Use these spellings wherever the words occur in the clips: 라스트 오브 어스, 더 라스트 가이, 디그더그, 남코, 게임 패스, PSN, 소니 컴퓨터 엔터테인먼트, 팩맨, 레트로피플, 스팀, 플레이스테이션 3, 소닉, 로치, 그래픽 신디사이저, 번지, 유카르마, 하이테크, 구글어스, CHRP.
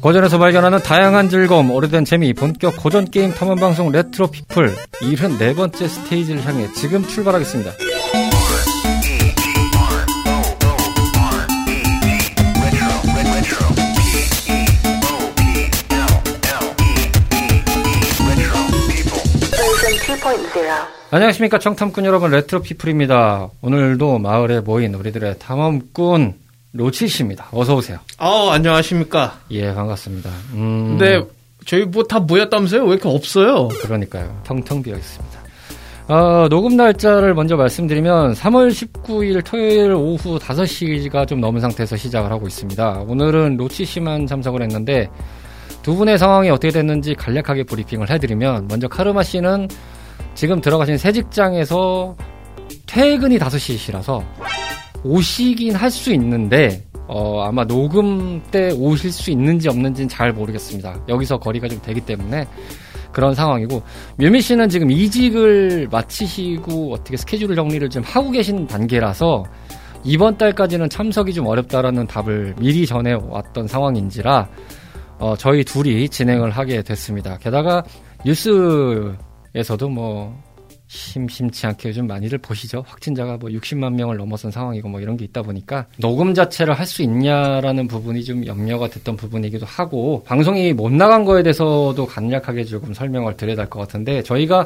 고전에서 발견하는 다양한 즐거움, 오래된 재미, 본격 고전 게임 탐험방송 레트로피플 74번째 스테이지를 향해 지금 출발하겠습니다. 안녕하십니까 청탐꾼 여러분, 레트로피플입니다. 오늘도 마을에 모인 우리들의 탐험꾼 로치 씨입니다. 어서 오세요. 안녕하십니까. 예, 반갑습니다. 근데 저희 뭐 다 모였다면서요? 왜 이렇게 없어요? 그러니까요. 텅텅 비어 있습니다. 녹음 날짜를 먼저 말씀드리면 3월 19일 토요일 오후 5시가 좀 넘은 상태에서 시작을 하고 있습니다. 오늘은 로치 씨만 참석을 했는데 두 분의 상황이 어떻게 됐는지 간략하게 브리핑을 해드리면, 먼저 카르마 씨는 지금 들어가신 새 직장에서 퇴근이 5시시라서 오시긴 할 수 있는데 아마 녹음 때 오실 수 있는지 없는지는 잘 모르겠습니다. 여기서 거리가 좀 되기 때문에 그런 상황이고, 뮤미 씨는 지금 이직을 마치시고 어떻게 스케줄 정리를 좀 하고 계신 단계라서 이번 달까지는 참석이 좀 어렵다라는 답을 미리 전해왔던 상황인지라 저희 둘이 진행을 하게 됐습니다. 게다가 뉴스에서도 뭐 심심치 않게 요즘 많이들 보시죠. 확진자가 뭐 60만 명을 넘어선 상황이고 뭐 이런 게 있다 보니까 녹음 자체를 할 수 있냐라는 부분이 좀 염려가 됐던 부분이기도 하고, 방송이 못 나간 거에 대해서도 간략하게 조금 설명을 드려야 될 것 같은데, 저희가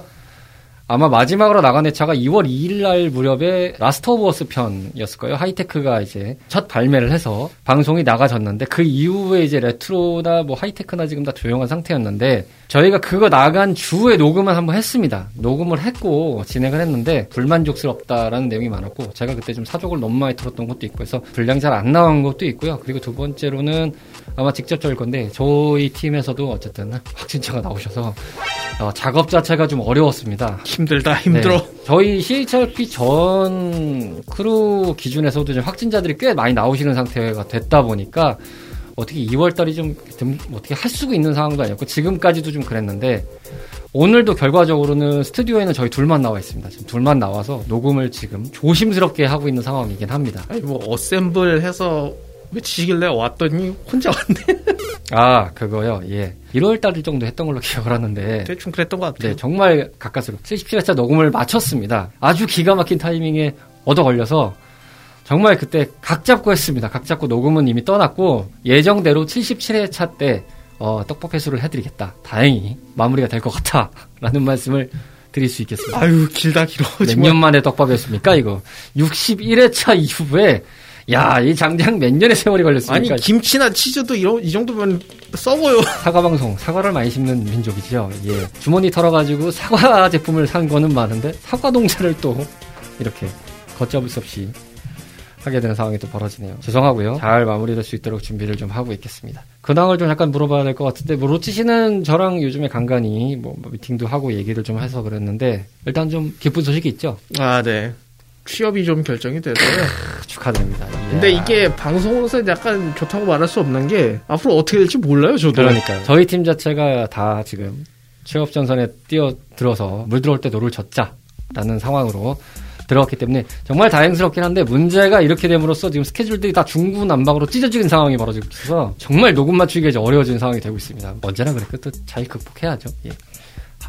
아마 마지막으로 나간 회차가 2월 2일 날 무렵에 라스트 오브 어스 편이었을 거예요. 하이테크가 이제 첫 발매를 해서 방송이 나가졌는데, 그 이후에 이제 레트로나 뭐 하이테크나 지금 다 조용한 상태였는데, 저희가 그거 나간 주에 녹음을 한번 했습니다. 녹음을 했고 진행을 했는데 불만족스럽다라는 내용이 많았고, 제가 그때 좀 사족을 너무 많이 털었던 것도 있고 해서 분량이 잘 안 나온 것도 있고요. 그리고 두 번째로는 아마 직접적일 건데, 저희 팀에서도 어쨌든 확진자가 나오셔서 작업 자체가 좀 어려웠습니다. 힘들다, 힘들어. 네, 저희 CHRP 전 크루 기준에서도 좀 확진자들이 꽤 많이 나오시는 상태가 됐다 보니까 어떻게 2월달이 좀 어떻게 할 수가 있는 상황도 아니었고, 지금까지도 좀 그랬는데, 오늘도 결과적으로는 스튜디오에는 저희 둘만 나와 있습니다. 지금 둘만 나와서 녹음을 지금 조심스럽게 하고 있는 상황이긴 합니다. 아니 뭐 어셈블해서 외치시길래 왔더니 혼자 왔네. 그거요. 예. 1월달 정도 했던 걸로 기억을 하는데 대충 그랬던 것 같아요. 네, 정말 가까스로 77회차 녹음을 마쳤습니다. 아주 기가 막힌 타이밍에 얻어 걸려서 정말 그때 각 잡고 했습니다. 각 잡고 녹음은 이미 떠났고, 예정대로 77회차 때 떡볶이 회수를 해드리겠다, 다행히 마무리가 될 것 같아 라는 말씀을 드릴 수 있겠습니다. 아유, 길다 길어. 몇 년 만에 떡밥 회수입니까 이거. 61회차 이후에 야, 이 장장 몇 년의 세월이 걸렸습니까? 아니, 김치나 치즈도 이 정도면 썩어요. 사과방송, 사과를 많이 심는 민족이죠. 예. 주머니 털어가지고 사과 제품을 산 거는 많은데, 사과 농사를 또 이렇게 걷잡을 수 없이 하게 되는 상황이 또 벌어지네요. 죄송하고요. 잘 마무리될 수 있도록 준비를 좀 하고 있겠습니다. 근황을 좀 약간 물어봐야 될 것 같은데, 뭐 로치 씨는 저랑 요즘에 간간히 뭐 미팅도 하고 얘기를 좀 해서 그랬는데, 일단 좀 기쁜 소식이 있죠? 네. 취업이 좀 결정이 돼서요. 축하드립니다. 근데 이게 방송으로서 약간 좋다고 말할 수 없는 게 앞으로 어떻게 될지 몰라요, 저도. 그러니까요. 저희 팀 자체가 다 지금 취업 전선에 뛰어들어서 물 들어올 때 노를 젓자라는 상황으로 들어갔기 때문에 정말 다행스럽긴 한데, 문제가 이렇게 됨으로써 지금 스케줄들이 다 중구난방으로 찢어지는 상황이 벌어지고 있어서 정말 녹음 맞추기가 이제 어려워진 상황이 되고 있습니다. 언제나 그랬고 또 잘 극복해야죠. 예.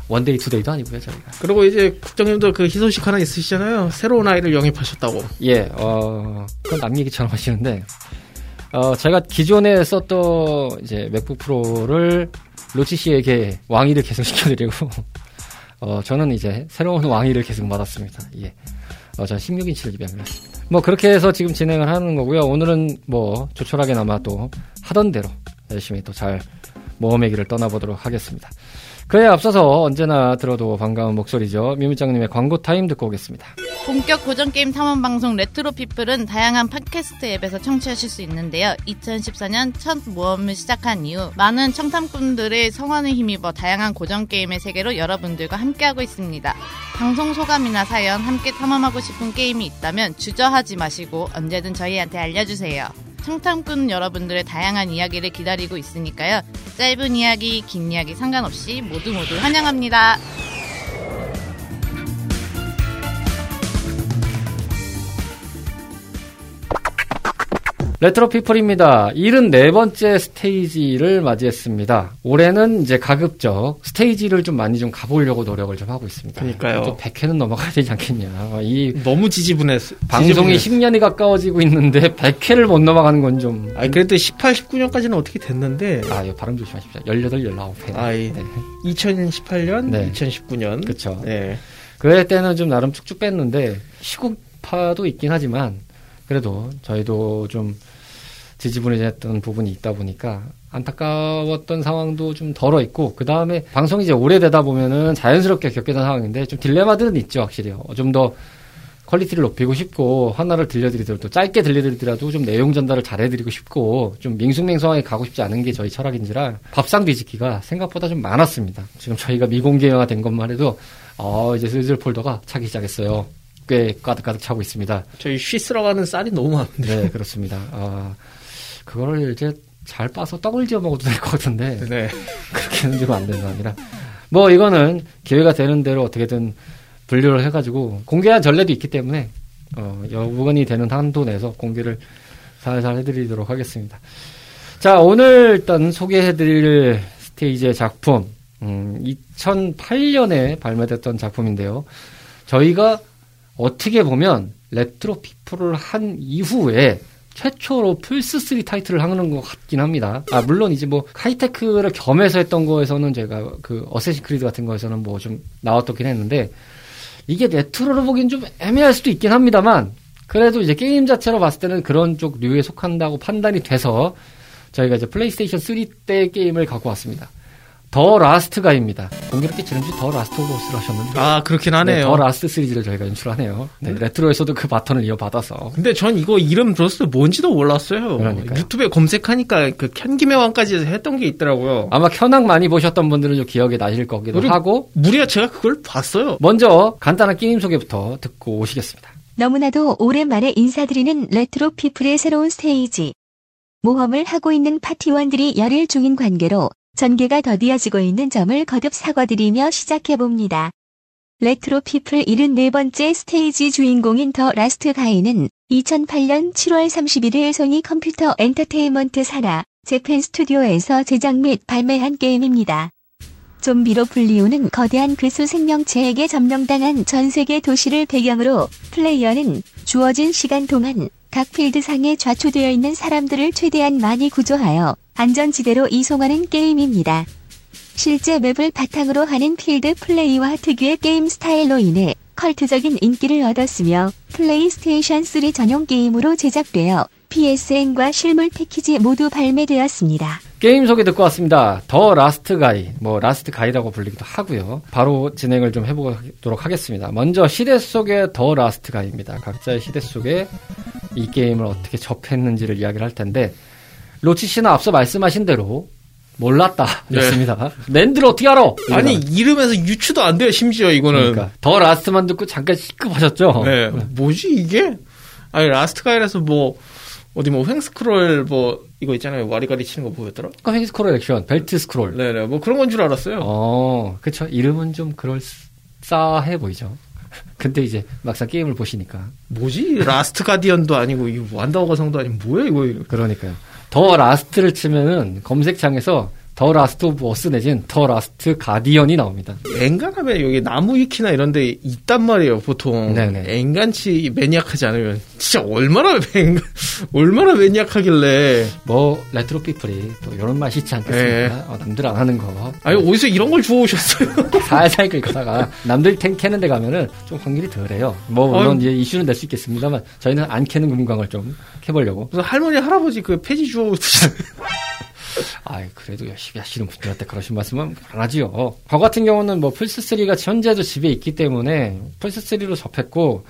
원데이 투데이도 아니고요, 저희가. 그리고 이제 국장님도 그 희소식 하나 있으시잖아요. 새로운 아이를 영입하셨다고. 예. 그건 남 얘기처럼 하시는데, 제가 기존에 썼던 이제 맥북 프로를 로치 씨에게 왕위를 계속 시켜드리고 저는 이제 새로운 왕위를 계속 받았습니다. 예. 저는 16인치를 입양을 했습니다. 뭐 그렇게 해서 지금 진행을 하는 거고요. 오늘은 뭐 조촐하게나마 또 하던 대로 열심히 또 잘 모험의 길을 떠나보도록 하겠습니다. 그에 앞서서 언제나 들어도 반가운 목소리죠. 미미짱님의 광고 타임 듣고 오겠습니다. 본격 고전게임 탐험방송 레트로피플은 다양한 팟캐스트 앱에서 청취하실 수 있는데요. 2014년 첫 모험을 시작한 이후 많은 청탐꾼들의 성원에 힘입어 다양한 고전게임의 세계로 여러분들과 함께하고 있습니다. 방송 소감이나 사연, 함께 탐험하고 싶은 게임이 있다면 주저하지 마시고 언제든 저희한테 알려주세요. 청탐꾼 여러분들의 다양한 이야기를 기다리고 있으니까요. 짧은 이야기, 긴 이야기 상관없이 모두 환영합니다. 레트로피플입니다. 74번째 스테이지를 맞이했습니다. 올해는 이제 가급적 스테이지를 좀 많이 좀 가보려고 노력을 좀 하고 있습니다. 그러니까요. 또 100회는 넘어가야 되지 않겠냐. 이 너무 지지분해서 방송이 10년이 가까워지고 있는데 100회를 못 넘어가는 건 좀. 아, 그래도 18, 19년까지는 어떻게 됐는데. 아, 이 발음 조심하십시오. 18, 19회. 아, 네. 2018년, 네. 2019년. 그렇죠. 네. 그럴 때는 좀 나름 쭉쭉 뺐는데 시국파도 있긴 하지만. 그래도 저희도 좀 지지분해했던 부분이 있다 보니까 안타까웠던 상황도 좀 덜어 있고, 그 다음에 방송이 이제 오래되다 보면은 자연스럽게 겪게 된 상황인데 좀 딜레마들은 있죠, 확실히. 좀 더 퀄리티를 높이고 싶고, 하나를 들려드리더라도, 짧게 들려드리더라도 좀 내용 전달을 잘해드리고 싶고, 좀 밍숭맹숭하게 가고 싶지 않은 게 저희 철학인지라 밥상 뒤집기가 생각보다 좀 많았습니다. 지금 저희가 미공개화 된 것만 해도, 이제 슬슬 폴더가 차기 시작했어요. 꽤 가득가득 차고 있습니다. 저희 쉬스러 가는 쌀이 너무 많은데. 네, 그렇습니다. 그거를 이제 잘 빠서 떡을 지어 먹어도 될 것 같은데. 네. 그렇게는 되면 안 되는 거 아니라. 뭐, 이거는 기회가 되는 대로 어떻게든 분류를 해가지고, 공개한 전례도 있기 때문에, 여건이 되는 한도 내에서 공개를 살살 해드리도록 하겠습니다. 자, 오늘 일단 소개해드릴 스테이지의 작품, 2008년에 발매됐던 작품인데요. 저희가 어떻게 보면 레트로 피플을 한 이후에 최초로 플스3 타이틀을 하는 것 같긴 합니다. 아, 물론 이제 뭐 하이테크를 겸해서 했던 거에서는 제가 그 어쌔신 크리드 같은 거에서는 뭐 좀 나왔었긴 했는데, 이게 레트로로 보기엔 좀 애매할 수도 있긴 합니다만, 그래도 이제 게임 자체로 봤을 때는 그런 쪽 류에 속한다고 판단이 돼서 저희가 이제 플레이스테이션 3 때 게임을 갖고 왔습니다. 더 라스트 가이입니다. 공교롭게 지난주 더 라스트 오브 어스를 하셨는데. 아, 그렇긴 하네요. 네, 더 라스트 시리즈를 저희가 연출하네요. 네, 레트로에서도 그 바턴을 이어받아서. 근데 전 이거 이름 들었을 때 뭔지도 몰랐어요. 그러니까요. 유튜브에 검색하니까 그 켠김의 왕까지 했던 게 있더라고요. 아마 현황 많이 보셨던 분들은 좀 기억이 나실 거기도 하고. 무려 제가 그걸 봤어요. 먼저 간단한 게임 소개부터 듣고 오시겠습니다. 너무나도 오랜만에 인사드리는 레트로 피플의 새로운 스테이지. 모험을 하고 있는 파티원들이 열일 중인 관계로 전개가 더디어지고 있는 점을 거듭 사과드리며 시작해봅니다. 레트로피플 74번째 스테이지 주인공인 더 라스트 가이는 2008년 7월 31일 소니 컴퓨터 엔터테인먼트 산하 재팬 스튜디오에서 제작 및 발매한 게임입니다. 좀비로 불리우는 거대한 괴수 생명체에게 점령당한 전 세계 도시를 배경으로 플레이어는 주어진 시간 동안 각 필드상에 좌초되어 있는 사람들을 최대한 많이 구조하여 안전지대로 이송하는 게임입니다. 실제 맵을 바탕으로 하는 필드 플레이와 특유의 게임 스타일로 인해 컬트적인 인기를 얻었으며 플레이스테이션 3 전용 게임으로 제작되어 PSN과 실물 패키지 모두 발매되었습니다. 게임 소개 듣고 왔습니다. 더 라스트 가이, 뭐 라스트 가이라고 불리기도 하고요. 바로 진행을 좀 해보도록 하겠습니다. 먼저 시대 속의 더 라스트 가이입니다. 각자의 시대 속에 이 게임을 어떻게 접했는지를 이야기를 할 텐데, 로치 씨는 앞서 말씀하신 대로 몰랐다. 그렇습니다. 네. 랜드를 어떻게 알아? 아니, 이름에서 유추도 안 돼요, 심지어 이거는. 그러니까 더 라스트만 듣고 잠깐 시급하셨죠? 네. 뭐지 이게? 아니, 라스트 가이라서 뭐 어디 뭐 횡스크롤 뭐 이거 있잖아요. 와리가리 치는 거 보였더라. 그러니까 횡스크롤 액션, 벨트 스크롤. 네네. 뭐 그런 건 줄 알았어요. 그렇죠. 이름은 좀 그럴싸해 보이죠. 근데 이제 막상 게임을 보시니까 뭐지? 라스트 가디언도 아니고 이 완다오가 성도 아니고 뭐야 이거? 그러니까요. 더 라스트를 치면은 검색창에서 더 라스트 오브 어스 내진 더 라스트 가디언이 나옵니다. 엔간하면 여기 나무 위키나 이런 데 있단 말이에요, 보통. 네네. 엔간치 매니악하지 않으면 진짜 얼마나 매니악하길래. 뭐 레트로 피플이 또 이런 맛이 있지 않겠습니까? 남들 안 하는 거. 아니, 어디서 이런 걸 주워 오셨어요? 살살 긁다가 남들 탱 캐는 데 가면은 좀 확률이 덜해요. 뭐 물론 이제 이슈는 될 수 있겠습니다만 저희는 안 캐는 금광을 좀 캐보려고. 그래서 할머니 할아버지 그 폐지 주워 오시죠. 아이, 그래도 열심히 하시는 분들한테 그러신 말씀은 안하지요. 저 같은 경우는 뭐 플스3가 현재도 집에 있기 때문에 플스3로 접했고,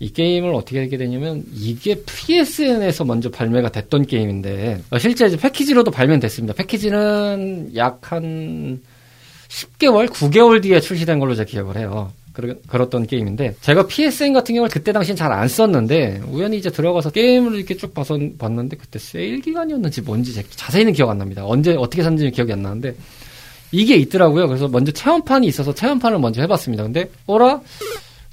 이 게임을 어떻게 하게 되냐면 이게 PSN에서 먼저 발매가 됐던 게임인데, 실제 이제 패키지로도 발매됐습니다. 패키지는 약 한 10개월? 9개월 뒤에 출시된 걸로 제 기억을 해요. 그랬던 게임인데, 제가 PSN 같은 경우는 그때 당시엔 잘 안 썼는데 우연히 이제 들어가서 게임을 이렇게 쭉 봤는데 그때 세일 기간이었는지 뭔지 자세히는 기억 안 납니다. 언제 어떻게 샀는지 기억이 안 나는데 이게 있더라고요. 그래서 먼저 체험판이 있어서 체험판을 먼저 해봤습니다. 근데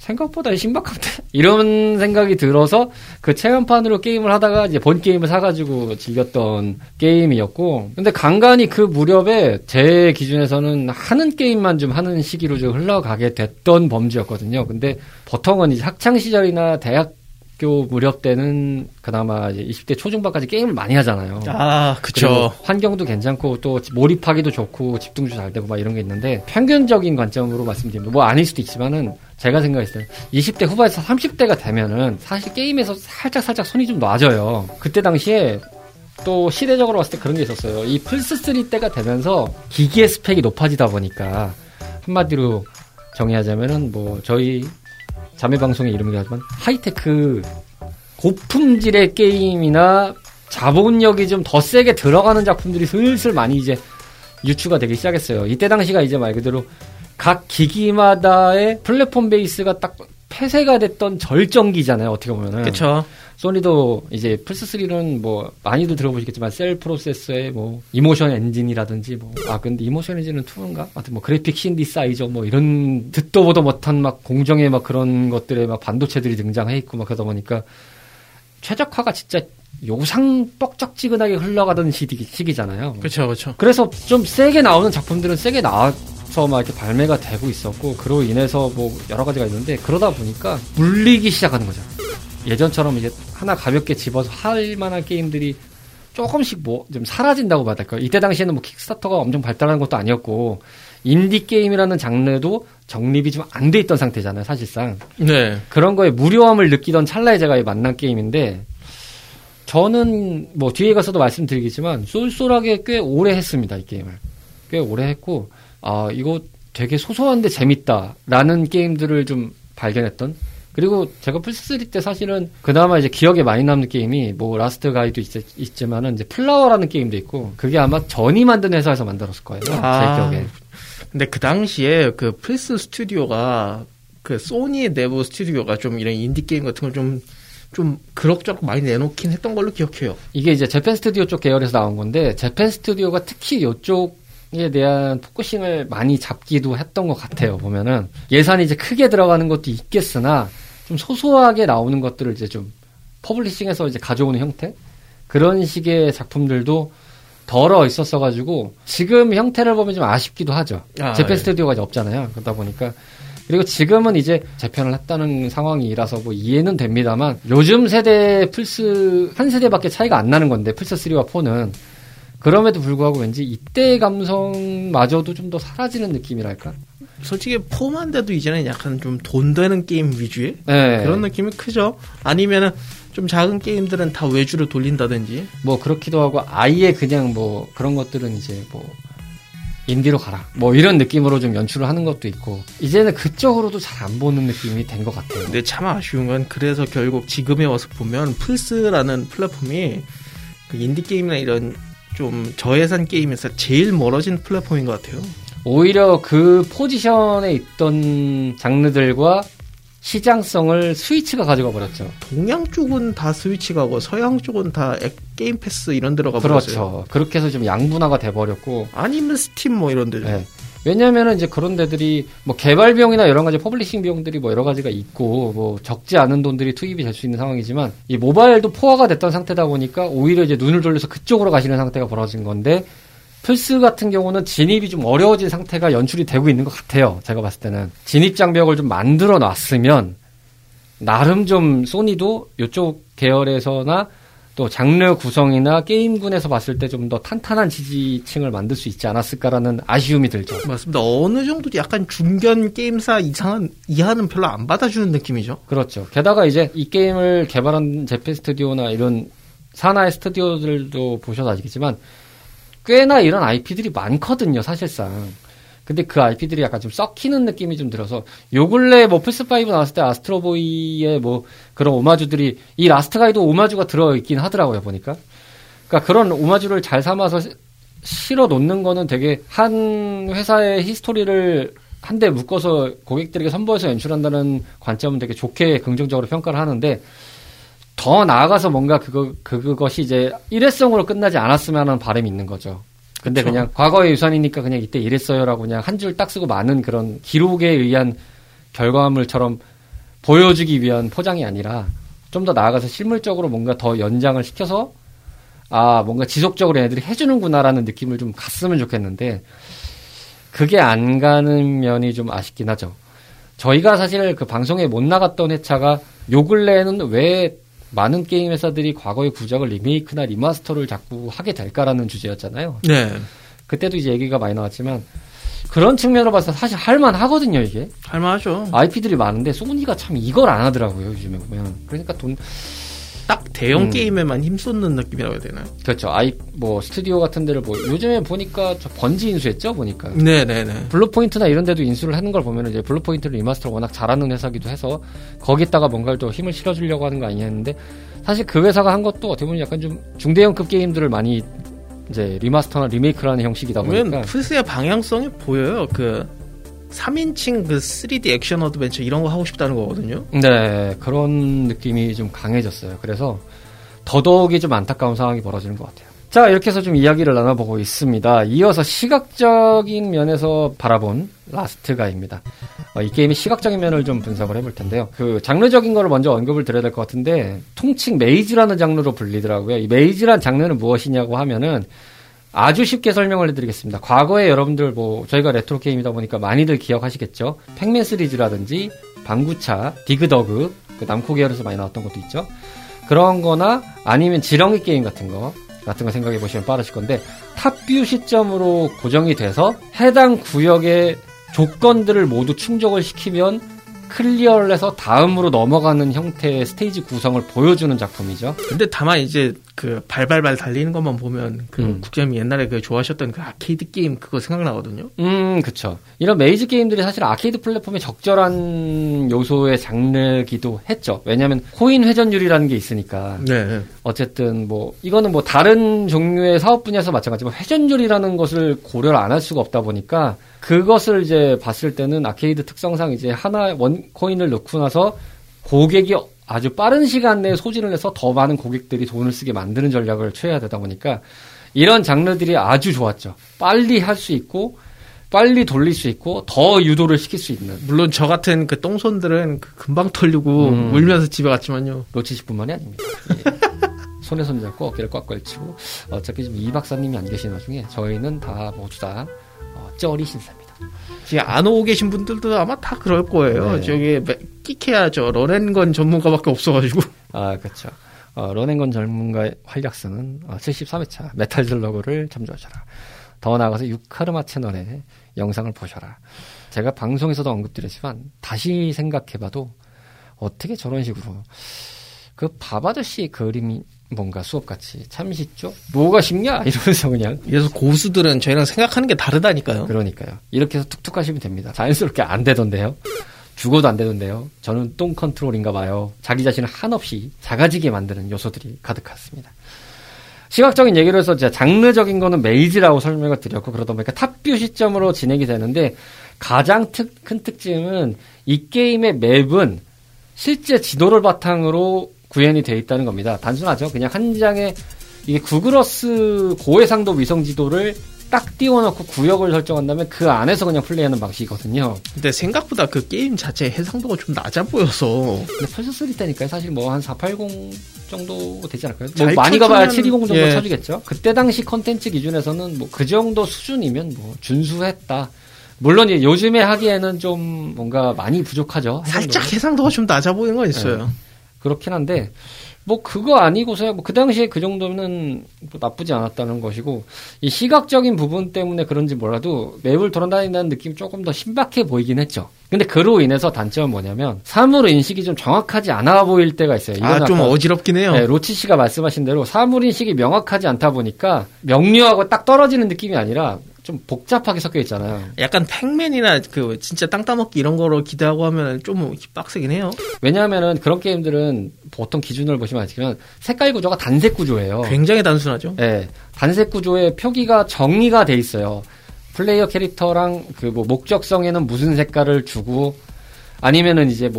생각보다 신박한데 이런 생각이 들어서 그 체험판으로 게임을 하다가 이제 본 게임을 사가지고 즐겼던 게임이었고, 근데 간간이 그 무렵에 제 기준에서는 하는 게임만 좀 하는 시기로 좀 흘러가게 됐던 범주였거든요. 근데 보통은 이제 학창시절이나 대학교 무렵 때는 그나마 이제 20대 초중반까지 게임을 많이 하잖아요. 아, 그쵸. 환경도 괜찮고 또 몰입하기도 좋고 집중도 잘 되고 막 이런 게 있는데, 평균적인 관점으로 말씀드리면 뭐 아닐 수도 있지만은 제가 생각했을 때 20대 후반에서 30대가 되면은 사실 게임에서 살짝 손이 좀 놔져요. 그때 당시에 또 시대적으로 봤을 때 그런 게 있었어요. 이 플스3 때가 되면서 기기의 스펙이 높아지다 보니까, 한마디로 정의하자면은 뭐 저희 자매방송의 이름이긴 하지만 하이테크 고품질의 게임이나 자본력이 좀 더 세게 들어가는 작품들이 슬슬 많이 이제 유추가 되기 시작했어요. 이때 당시가 이제 말 그대로 각 기기마다의 플랫폼 베이스가 딱 폐쇄가 됐던 절정기잖아요, 어떻게 보면은. 그쵸. 소니도 이제 플스3는 뭐, 많이들 들어보시겠지만, 셀 프로세서의 뭐, 이모션 엔진이라든지 뭐, 아, 근데 이모션 엔진은 2인가? 하여튼 뭐, 그래픽 신디사이저 뭐, 이런 듣도 보도 못한 막 공정의 막 그런 것들에 막 반도체들이 등장해 있고 막 그러다 보니까, 최적화가 진짜 요상 뻑적지근하게 흘러가던 시기잖아요. 그쵸, 그쵸. 그래서 좀 세게 나오는 작품들은 세게 막 이렇게 발매가 되고 있었고, 그로 인해서 뭐 여러 가지가 있는데, 그러다 보니까 물리기 시작하는 거죠. 예전처럼 이제 하나 가볍게 집어서 할 만한 게임들이 조금씩 뭐 좀 사라진다고 봐야 될까요? 이때 당시에는 뭐 킥스타터가 엄청 발달한 것도 아니었고, 인디 게임이라는 장르도 정립이 좀 안 돼 있던 상태잖아요, 사실상. 네. 그런 거에 무료함을 느끼던 찰나에 제가 만난 게임인데, 저는 뭐 뒤에 가서도 말씀드리겠지만 쏠쏠하게 꽤 오래 했습니다, 이 게임을. 꽤 오래 했고, 아, 이거 되게 소소한데 재밌다라는 게임들을 좀 발견했던. 그리고 제가 플스3 때 사실은 그나마 이제 기억에 많이 남는 게임이 뭐 라스트 가이도 있지만은 이제 플라워라는 게임도 있고, 그게 아마 전이 만든 회사에서 만들었을 거예요. 아, 제 기억에. 근데 그 당시에 그 플스 스튜디오가, 그 소니 내부 스튜디오가 좀 이런 인디 게임 같은 걸 좀 그럭저럭 많이 내놓긴 했던 걸로 기억해요. 이게 이제 재팬 스튜디오 쪽 계열에서 나온 건데, 재팬 스튜디오가 특히 요쪽 에 대한 포커싱을 많이 잡기도 했던 것 같아요, 보면은. 예산이 이제 크게 들어가는 것도 있겠으나, 좀 소소하게 나오는 것들을 이제 좀 퍼블리싱해서 이제 가져오는 형태? 그런 식의 작품들도 덜어 있었어가지고, 지금 형태를 보면 좀 아쉽기도 하죠. 아, 재팬 스튜디오가 이제 없잖아요. 그러다 보니까. 그리고 지금은 이제 재편을 했다는 상황이라서 뭐 이해는 됩니다만, 요즘 세대 플스, 한 세대밖에 차이가 안 나는 건데, 플스3와 4는. 그럼에도 불구하고 왠지 이때의 감성마저도 좀 더 사라지는 느낌이랄까? 솔직히 4만 돼도 이제는 약간 좀 돈 되는 게임 위주의, 네, 그런 느낌이 크죠? 아니면은 좀 작은 게임들은 다 외주로 돌린다든지? 뭐 그렇기도 하고, 아예 그냥 뭐 그런 것들은 이제 뭐 인디로 가라 뭐 이런 느낌으로 좀 연출을 하는 것도 있고, 이제는 그쪽으로도 잘 안 보는 느낌이 된 것 같아요. 근데 참 아쉬운 건, 그래서 결국 지금에 와서 보면 플스라는 플랫폼이 그 인디게임이나 이런 좀 저예산 게임에서 제일 멀어진 플랫폼인 것 같아요. 오히려 그 포지션에 있던 장르들과 시장성을 스위치가 가져가 버렸죠. 동양 쪽은 다 스위치 가고, 서양 쪽은 다 게임 패스 이런 데로 가버렸어요. 그렇죠. 그렇게 해서 좀 양분화가 돼버렸고, 아니면 스팀 뭐 이런 데죠. 네. 왜냐면은 이제 그런 데들이 뭐 개발 비용이나 여러 가지 퍼블리싱 비용들이 뭐 여러 가지가 있고, 뭐 적지 않은 돈들이 투입이 될 수 있는 상황이지만, 이 모바일도 포화가 됐던 상태다 보니까 오히려 이제 눈을 돌려서 그쪽으로 가시는 상태가 벌어진 건데, 플스 같은 경우는 진입이 좀 어려워진 상태가 연출이 되고 있는 것 같아요. 제가 봤을 때는 진입 장벽을 좀 만들어 놨으면, 나름 좀 소니도 이쪽 계열에서나 또 장르 구성이나 게임군에서 봤을 때 좀 더 탄탄한 지지층을 만들 수 있지 않았을까라는 아쉬움이 들죠. 맞습니다. 어느 정도 약간 중견 게임사 이하는 별로 안 받아주는 느낌이죠. 그렇죠. 게다가 이제 이 게임을 개발한 재팬 스튜디오나 이런 산하의 스튜디오들도 보셔도 아시겠지만, 꽤나 이런 IP들이 많거든요, 사실상. 근데 그 IP들이 약간 좀 썩히는 느낌이 좀 들어서, 요 근래 뭐 플스5 나왔을 때 아스트로보이의 뭐 그런 오마주들이, 이 라스트 가이도 오마주가 들어있긴 하더라고요, 보니까. 그러니까 그런 오마주를 잘 삼아서 실어 놓는 거는 되게 한 회사의 히스토리를 한데 묶어서 고객들에게 선보여서 연출한다는 관점은 되게 좋게 긍정적으로 평가를 하는데, 더 나아가서 뭔가 그것이 이제 일회성으로 끝나지 않았으면 하는 바람이 있는 거죠. 근데 그렇죠. 그냥 과거의 유산이니까 그냥 이때 이랬어요라고 그냥 한 줄 딱 쓰고 마는 그런 기록에 의한 결과물처럼 보여주기 위한 포장이 아니라 좀 더 나아가서 실물적으로 뭔가 더 연장을 시켜서 아 뭔가 지속적으로 애들이 해주는구나라는 느낌을 좀 갔으면 좋겠는데 그게 안 가는 면이 좀 아쉽긴 하죠. 저희가 사실 그 방송에 못 나갔던 회차가 요 근래에는 왜 많은 게임 회사들이 과거의 구작을 리메이크나 리마스터를 자꾸 하게 될까라는 주제였잖아요. 네. 그때도 이제 얘기가 많이 나왔지만 그런 측면으로 봐서 사실 할만하거든요, 이게. 할만하죠. IP들이 많은데 소니가 참 이걸 안 하더라고요, 요즘에 보면. 그러니까 돈 딱 대형 게임에만 힘쏟는 느낌이라고 해야 되나요? 그렇죠. 스튜디오 같은 데를 요즘에 보니까 저 번지 인수했죠, 보니까. 네네네. 블루포인트나 이런 데도 인수를 하는 걸 보면 이제 블루포인트를 리마스터를 워낙 잘하는 회사기도 해서 거기다가 뭔가를 또 힘을 실어주려고 하는 거 아니었는데 사실 그 회사가 한 것도 어떻게 보면 약간 좀 중대형급 게임들을 많이 이제 리마스터나 리메이크라는 형식이다 보니까. 플스의 방향성이 보여요. 3인칭 3D 액션 어드벤처 이런 거 하고 싶다는 거거든요. 네, 그런 느낌이 좀 강해졌어요. 그래서 더더욱이 좀 안타까운 상황이 벌어지는 것 같아요. 자, 이렇게 해서 좀 이야기를 나눠보고 있습니다. 이어서 시각적인 면에서 바라본 라스트 가이입니다. 이 게임의 시각적인 면을 좀 분석을 해볼 텐데요. 장르적인 걸 먼저 언급을 드려야 될 것 같은데 통칭 메이즈라는 장르로 불리더라고요. 이 메이즈란 장르는 무엇이냐고 하면은 아주 쉽게 설명을 해드리겠습니다. 과거에 여러분들 저희가 레트로 게임이다 보니까 많이들 기억하시겠죠. 팩맨 시리즈라든지 방구차, 디그더그, 남코 계열에서 많이 나왔던 것도 있죠. 그런 거나 아니면 지렁이 게임 같은 거 생각해 보시면 빠르실 건데 탑뷰 시점으로 고정이 돼서 해당 구역의 조건들을 모두 충족을 시키면 클리어를 해서 다음으로 넘어가는 형태의 스테이지 구성을 보여주는 작품이죠. 근데 다만 이제 발발발 달리는 것만 보면 국장님이 옛날에 좋아하셨던 아케이드 게임 그거 생각나거든요. 그쵸. 이런 메이즈 게임들이 사실 아케이드 플랫폼의 적절한 요소의 장르기도 했죠. 왜냐하면 코인 회전율이라는 게 있으니까. 네. 어쨌든 이거는 다른 종류의 사업 분야에서 마찬가지지만 회전율이라는 것을 고려를 안 할 수가 없다 보니까 그것을 이제 봤을 때는 아케이드 특성상 이제 하나 원 코인을 넣고 나서 고객이 아주 빠른 시간 내에 소진을 해서 더 많은 고객들이 돈을 쓰게 만드는 전략을 취해야 되다 보니까 이런 장르들이 아주 좋았죠. 빨리 할 수 있고 빨리 돌릴 수 있고 더 유도를 시킬 수 있는. 물론 저 같은 똥손들은 금방 털리고 울면서 집에 갔지만요. 로치식뿐만이 아닙니다. 손에 손잡고 어깨를 꽉 걸치고 어차피 지금 이 박사님이 안 계신 와중에 저희는 다 모두 다 쩔이 신사입니다. 지금 안 오고 계신 분들도 아마 다 그럴 거예요. 네. 저기 끽해야죠. 런앤건 전문가밖에 없어가지고. 아, 그렇죠. 런앤건 전문가의 활약서는 73회차 메탈 슬러그를 참조하셔라. 더 나아가서 유카르마 채널의 영상을 보셔라. 제가 방송에서도 언급드렸지만 다시 생각해봐도 어떻게 저런 식으로 밥 아저씨 그림이 뭔가 수업같이 참 쉽죠? 뭐가 쉽냐? 이러면서 그냥. 그래서 고수들은 저희랑 생각하는 게 다르다니까요. 그러니까요. 이렇게 해서 툭툭 하시면 됩니다. 자연스럽게 안 되던데요. 죽어도 안 되던데요. 저는 똥 컨트롤인가 봐요. 자기 자신을 한없이 작아지게 만드는 요소들이 가득했습니다. 시각적인 얘기로 해서 장르적인 거는 메이지라고 설명을 드렸고 그러다 보니까 탑뷰 시점으로 진행이 되는데 가장 큰 특징은 이 게임의 맵은 실제 지도를 바탕으로 구현이 되어 있다는 겁니다. 단순하죠. 그냥 한 장에 이게 구글어스 고해상도 위성지도를 딱 띄워놓고 구역을 설정한 다음에 그 안에서 그냥 플레이하는 방식이거든요. 근데 생각보다 그 게임 자체 해상도가 좀 낮아 보여서. 근데 플스3 때니까요. 사실 한 480 정도 되지 않을까요? 많이 가봐야 720 정도 쳐주겠죠. 그때 당시 컨텐츠 기준에서는 그 정도 수준이면 준수했다. 물론 요즘에 하기에는 좀 뭔가 많이 부족하죠. 살짝 해상도가 좀 낮아 보이는 건 있어요. 네. 그렇긴 한데 그거 아니고서야 그 당시에 그 정도는 나쁘지 않았다는 것이고 이 시각적인 부분 때문에 그런지 몰라도 맵을 돌아다닌다는 느낌이 조금 더 신박해 보이긴 했죠. 근데 그로 인해서 단점은 뭐냐면 사물 인식이 좀 정확하지 않아 보일 때가 있어요. 좀 어지럽긴 해요. 네, 로치 씨가 말씀하신 대로 사물 인식이 명확하지 않다 보니까 명료하고 딱 떨어지는 느낌이 아니라 좀 복잡하게 섞여 있잖아요. 약간 팩맨이나 진짜 땅 따먹기 이런 거로 기대하고 하면 좀 빡세긴 해요. 왜냐하면은 그런 게임들은 보통 기준으로 보시면 아시겠지만 색깔 구조가 단색 구조예요. 굉장히 단순하죠. 네, 단색 구조에 표기가 정의가 돼 있어요. 플레이어 캐릭터랑 목적성에는 무슨 색깔을 주고 아니면은 이제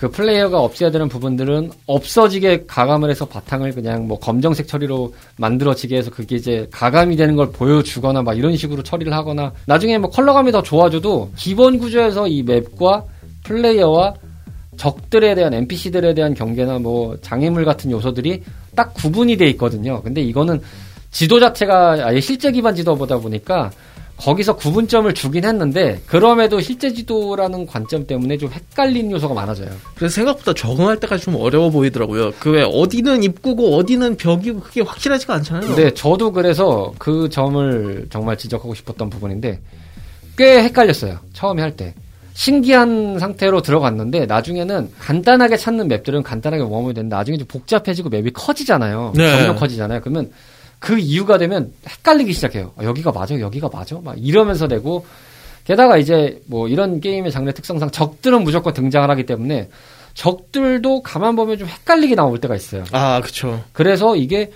플레이어가 없애야 되는 부분들은 없어지게 가감을 해서 바탕을 그냥 검정색 처리로 만들어지게 해서 그게 이제 가감이 되는 걸 보여주거나 이런 식으로 처리를 하거나 나중에 컬러감이 더 좋아져도 기본 구조에서 이 맵과 플레이어와 적들에 대한 NPC들에 대한 경계나 뭐 장애물 같은 요소들이 딱 구분이 돼 있거든요. 근데 이거는 지도 자체가 아예 실제 기반 지도보다 보니까 거기서 구분점을 주긴 했는데 그럼에도 실제 지도라는 관점 때문에 좀 헷갈리는 요소가 많아져요. 그래서 생각보다 적응할 때까지 좀 어려워 보이더라고요. 그 왜 어디는 입구고 어디는 벽이고 그게 확실하지가 않잖아요. 네, 저도 그래서 그 점을 정말 지적하고 싶었던 부분인데 꽤 헷갈렸어요. 처음에 할 때. 신기한 상태로 들어갔는데 나중에는 간단하게 찾는 맵들은 간단하게 머물면 되는데 나중에 좀 복잡해지고 맵이 커지잖아요. 네. 점점 커지잖아요. 그러면 그 이유가 되면 헷갈리기 시작해요. 아, 여기가 맞아? 여기가 맞아? 막 이러면서 되고 게다가 이제 뭐 이런 게임의 장르 특성상 적들은 무조건 등장을 하기 때문에 적들도 가만 보면 좀 헷갈리게 나올 때가 있어요. 아, 그렇죠. 그래서 이게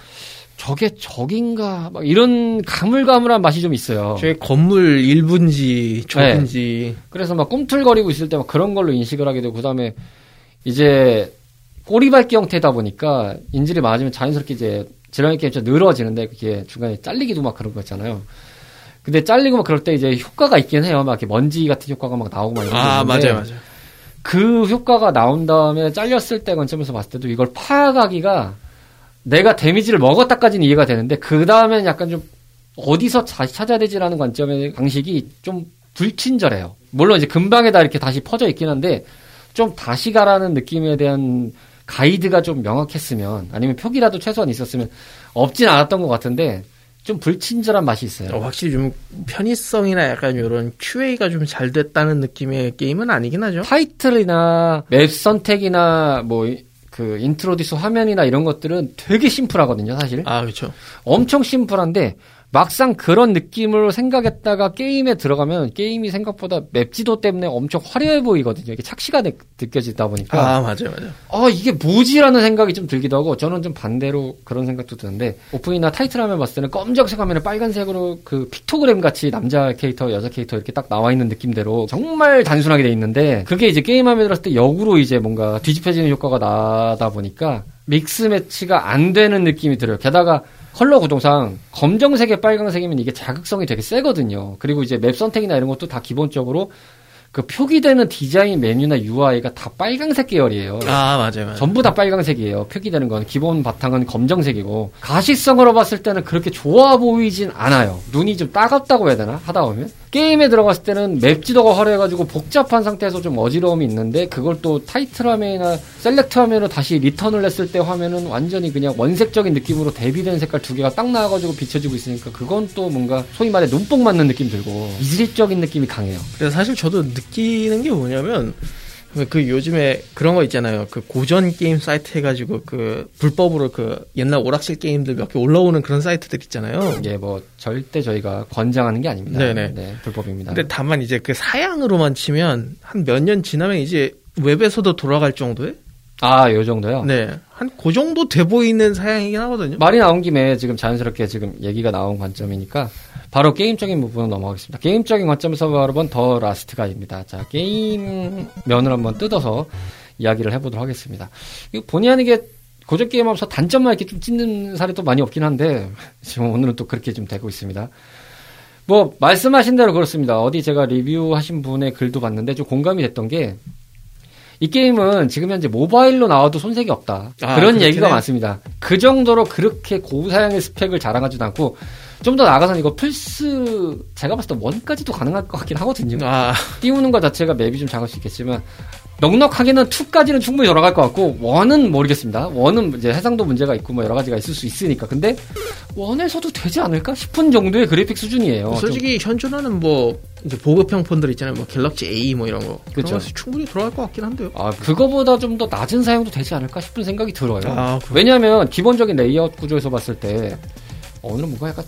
저게 적인가 막 이런 가물가물한 맛이 좀 있어요. 저게 건물 1분지 적인지. 네. 그래서 막 꿈틀거리고 있을 때 막 그런 걸로 인식을 하게 되고 그다음에 이제 꼬리밟기 형태다 보니까 인질이 맞으면 자연스럽게 이제 지렁이 게임 좀 늘어지는데 그게 중간에 잘리기도 막 그런 거 있잖아요. 근데 잘리고 막 그럴 때 이제 효과가 있긴 해요. 막 이렇게 먼지 같은 효과가 막 나오고 막 이런. 아, 맞아요, 맞아요. 그 효과가 나온 다음에 잘렸을 때 관점에서 봤을 때도 이걸 파악하기가 내가 데미지를 먹었다까지는 이해가 되는데 그 다음엔 약간 좀 어디서 다시 찾아야 되지라는 관점의 방식이 좀 불친절해요. 물론 이제 금방에다 이렇게 다시 퍼져 있긴 한데 좀 다시 가라는 느낌에 대한 가이드가 좀 명확했으면 아니면 표기라도 최소한 있었으면 없진 않았던 것 같은데 좀 불친절한 맛이 있어요. 확실히 좀 편의성이나 약간 이런 QA가 좀 잘 됐다는 느낌의 게임은 아니긴 하죠. 타이틀이나 맵 선택이나 뭐 그 인트로듀스 화면이나 이런 것들은 되게 심플하거든요, 사실. 아, 그렇죠. 엄청 심플한데 막상 그런 느낌으로 생각했다가 게임에 들어가면 게임이 생각보다 맵지도 때문에 엄청 화려해 보이거든요. 이게 착시가 느껴지다 보니까. 아, 맞아요, 맞아요. 이게 뭐지라는 생각이 좀 들기도 하고 저는 좀 반대로 그런 생각도 드는데 오프닝이나 타이틀 화면 봤을 때는 검정색 화면에 빨간색으로 그 픽토그램 같이 남자 캐릭터, 여자 캐릭터 이렇게 딱 나와 있는 느낌대로 정말 단순하게 돼 있는데 그게 이제 게임 화면에 들었을 때 역으로 이제 뭔가 뒤집혀지는 효과가 나다 보니까 믹스 매치가 안 되는 느낌이 들어요. 게다가 컬러 구동상 검정색에 빨강색이면 이게 자극성이 되게 세거든요. 그리고 이제 맵 선택이나 이런 것도 다 기본적으로 그 표기되는 디자인 메뉴나 UI가 다 빨강색 계열이에요. 아, 맞아요, 맞아요. 전부 다 빨강색이에요. 표기되는 건 기본 바탕은 검정색이고 가시성으로 봤을 때는 그렇게 좋아 보이진 않아요. 눈이 좀 따갑다고 해야 되나? 하다 보면 게임에 들어갔을 때는 맵 지도가 화려해가지고 복잡한 상태에서 좀 어지러움이 있는데 그걸 또 타이틀 화면이나 셀렉트 화면으로 다시 리턴을 했을 때 화면은 완전히 그냥 원색적인 느낌으로 대비된 색깔 두 개가 딱 나와가지고 비춰지고 있으니까 그건 또 뭔가 소위 말해 눈뽕 맞는 느낌 들고 이질적인 느낌이 강해요. 그래서 사실 저도 느끼는 게 뭐냐면 그 요즘에 그런 거 있잖아요. 그 고전 게임 사이트 해가지고 그 불법으로 그 옛날 오락실 게임들 몇 개 올라오는 그런 사이트들 있잖아요. 예, 뭐 절대 저희가 권장하는 게 아닙니다. 네네. 네, 불법입니다. 근데 다만 이제 그 사양으로만 치면 한 몇 년 지나면 이제 웹에서도 돌아갈 정도의? 아, 요 정도요? 네. 한 그 정도 돼 보이는 사양이긴 하거든요. 말이 나온 김에 지금 자연스럽게 지금 얘기가 나온 관점이니까 바로 게임적인 부분으로 넘어가겠습니다. 게임적인 관점에서 바라본 더 라스트 가이입니다. 자, 게임 면을 한번 뜯어서 이야기를 해보도록 하겠습니다. 이거 본의 아니게 고전 게임하면서 단점만 이렇게 좀 찢는 사례도 많이 없긴 한데 지금 오늘은 또 그렇게 좀 되고 있습니다. 뭐 말씀하신 대로 그렇습니다. 어디 제가 리뷰하신 분의 글도 봤는데 좀 공감이 됐던 게 이 게임은 지금 현재 모바일로 나와도 손색이 없다. 아, 그런 얘기가 많습니다. 그 정도로 그렇게 고사양의 스펙을 자랑하지도 않고 좀 더 나아가서는 이거 플스 제가 봤을 때 1까지도 가능할 것 같긴 하거든요. 아. 띄우는 것 자체가 맵이 좀 작을 수 있겠지만 넉넉하게는 2까지는 충분히 돌아갈 것 같고 1은 모르겠습니다. 1은 이제 해상도 문제가 있고 뭐 여러 가지가 있을 수 있으니까. 근데 1에서도 되지 않을까 싶은 정도의 그래픽 수준이에요. 솔직히 현존하는 뭐 이제 보급형 폰들 있잖아요. 뭐 갤럭시 A 뭐 이런 거. 그렇죠. 충분히 돌아갈 것 같긴 한데요. 아, 그거보다 좀 더 낮은 사양도 되지 않을까 싶은 생각이 들어요. 아, 왜냐하면 기본적인 레이아웃 구조에서 봤을 때 오늘은 뭔가 약간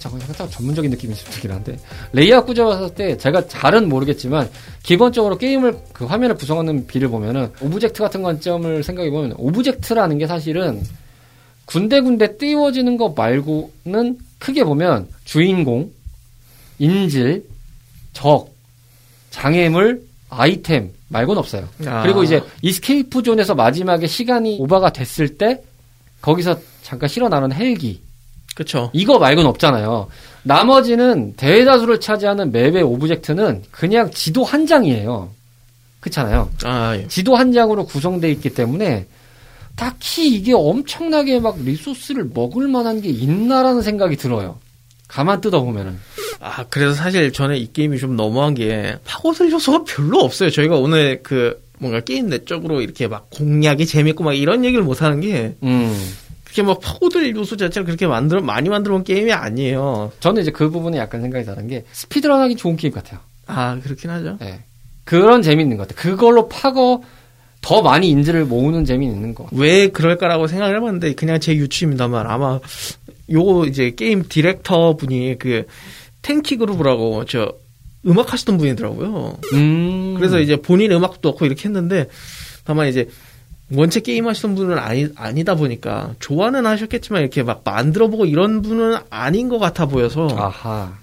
전문적인 느낌이 들긴 한데 레이아웃 구조였을 때 제가 잘은 모르겠지만 기본적으로 게임을 그 화면을 구성하는 비를 보면은 오브젝트 같은 관점을 생각해보면 오브젝트라는 게 사실은 군데군데 띄워지는 거 말고는 크게 보면 주인공, 인질, 적, 장애물, 아이템 말고는 없어요. 아. 그리고 이제 이스케이프 존에서 마지막에 시간이 오버가 됐을 때 거기서 잠깐 실어나는 헬기 그렇죠. 이거 말고는 없잖아요. 나머지는 대다수를 차지하는 맵의 오브젝트는 그냥 지도 한 장이에요. 그렇잖아요. 아, 예. 지도 한 장으로 구성되어 있기 때문에 딱히 이게 엄청나게 막 리소스를 먹을 만한 게 있나라는 생각이 들어요. 가만 뜯어보면은. 아, 그래서 사실 저는 이 게임이 좀 너무한 게 파고들 요소가 별로 없어요. 저희가 오늘 그 뭔가 게임 내적으로 이렇게 막 공략이 재밌고 막 이런 얘기를 못 하는 게 그렇게 막 파고들 요소 자체를 그렇게 많이 만들어본 게임이 아니에요. 저는 이제 그 부분에 약간 생각이 다른 게 스피드런 하기 좋은 게임 같아요. 아, 그렇긴 하죠. 네. 그런 재미있는 것 같아요. 그걸로 파고 더 많이 인지를 모으는 재미는 있는 것 같아요. 왜 그럴까라고 생각을 해봤는데 그냥 제 유추입니다만 아마 요거 이제 게임 디렉터 분이 그 탱키 그룹이라고 저 음악 하시던 분이더라고요. 그래서 이제 본인 음악도 넣고 이렇게 했는데 다만 이제 원체 게임 하시던 분은 아니다 보니까 좋아는 하셨겠지만 이렇게 막 만들어보고 이런 분은 아닌 것 같아 보여서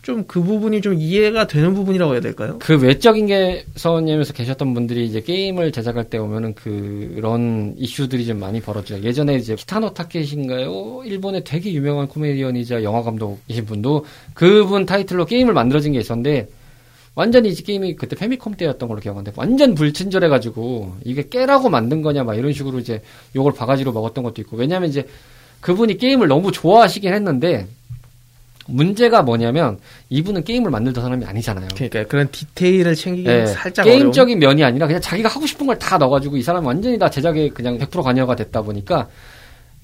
좀 그 부분이 좀 이해가 되는 부분이라고 해야 될까요? 그 외적인 게 서원님에서 계셨던 분들이 이제 게임을 제작할 때 오면은 그런 이슈들이 좀 많이 벌어져요. 예전에 이제 키타노 타케시인가요? 일본의 되게 유명한 코미디언이자 영화 감독이신 분도 그분 타이틀로 게임을 만들어진 게 있었는데 완전히 이 게임이 그때 페미컴 때였던 걸로 기억하는데 완전 불친절해가지고 이게 깨라고 만든 거냐 막 이런 식으로 이제 요걸 바가지로 먹었던 것도 있고. 왜냐면 이제 그분이 게임을 너무 좋아하시긴 했는데 문제가 뭐냐면 이분은 게임을 만들던 사람이 아니잖아요. 그러니까 그런 디테일을 챙기기 네, 살짝 게임적인 어려운... 면이 아니라 그냥 자기가 하고 싶은 걸 다 넣어가지고 이 사람은 완전히 다 제작에 그냥 100% 관여가 됐다 보니까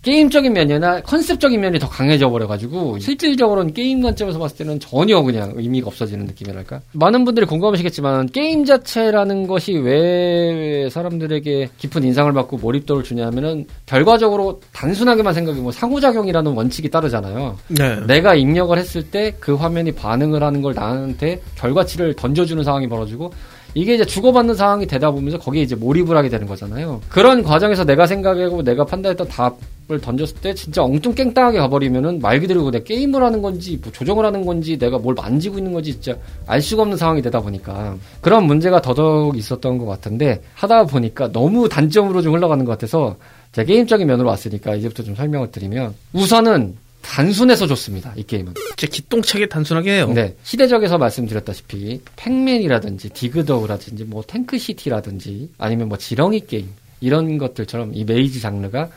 게임적인 면이나 컨셉적인 면이 더 강해져 버려가지고 실질적으로는 게임 관점에서 봤을 때는 전혀 그냥 의미가 없어지는 느낌이랄까. 많은 분들이 공감하시겠지만 게임 자체라는 것이 왜 사람들에게 깊은 인상을 받고 몰입도를 주냐면은 결과적으로 단순하게만 생각해보면 상호작용이라는 원칙이 따르잖아요. 네. 내가 입력을 했을 때 그 화면이 반응을 하는 걸 나한테 결과치를 던져주는 상황이 벌어지고 이게 이제 주고받는 상황이 되다 보면서 거기에 이제 몰입을 하게 되는 거잖아요. 그런 과정에서 내가 생각하고 내가 판단했던 답을 던졌을 때 진짜 엉뚱깽땅하게 가버리면은 말 그대로 내가 게임을 하는 건지 뭐 조정을 하는 건지 내가 뭘 만지고 있는 건지 진짜 알 수가 없는 상황이 되다 보니까 그런 문제가 더더욱 있었던 것 같은데 하다 보니까 너무 단점으로 좀 흘러가는 것 같아서 제가 게임적인 면으로 왔으니까 이제부터 좀 설명을 드리면 우선은 단순해서 좋습니다. 이 게임은 진짜 기똥차게 단순하게 해요. 네, 시대적에서 말씀드렸다시피 팩맨이라든지 디그더그라든지 뭐 탱크시티라든지 아니면 뭐 지렁이 게임 이런 것들처럼 이 메이지 장르가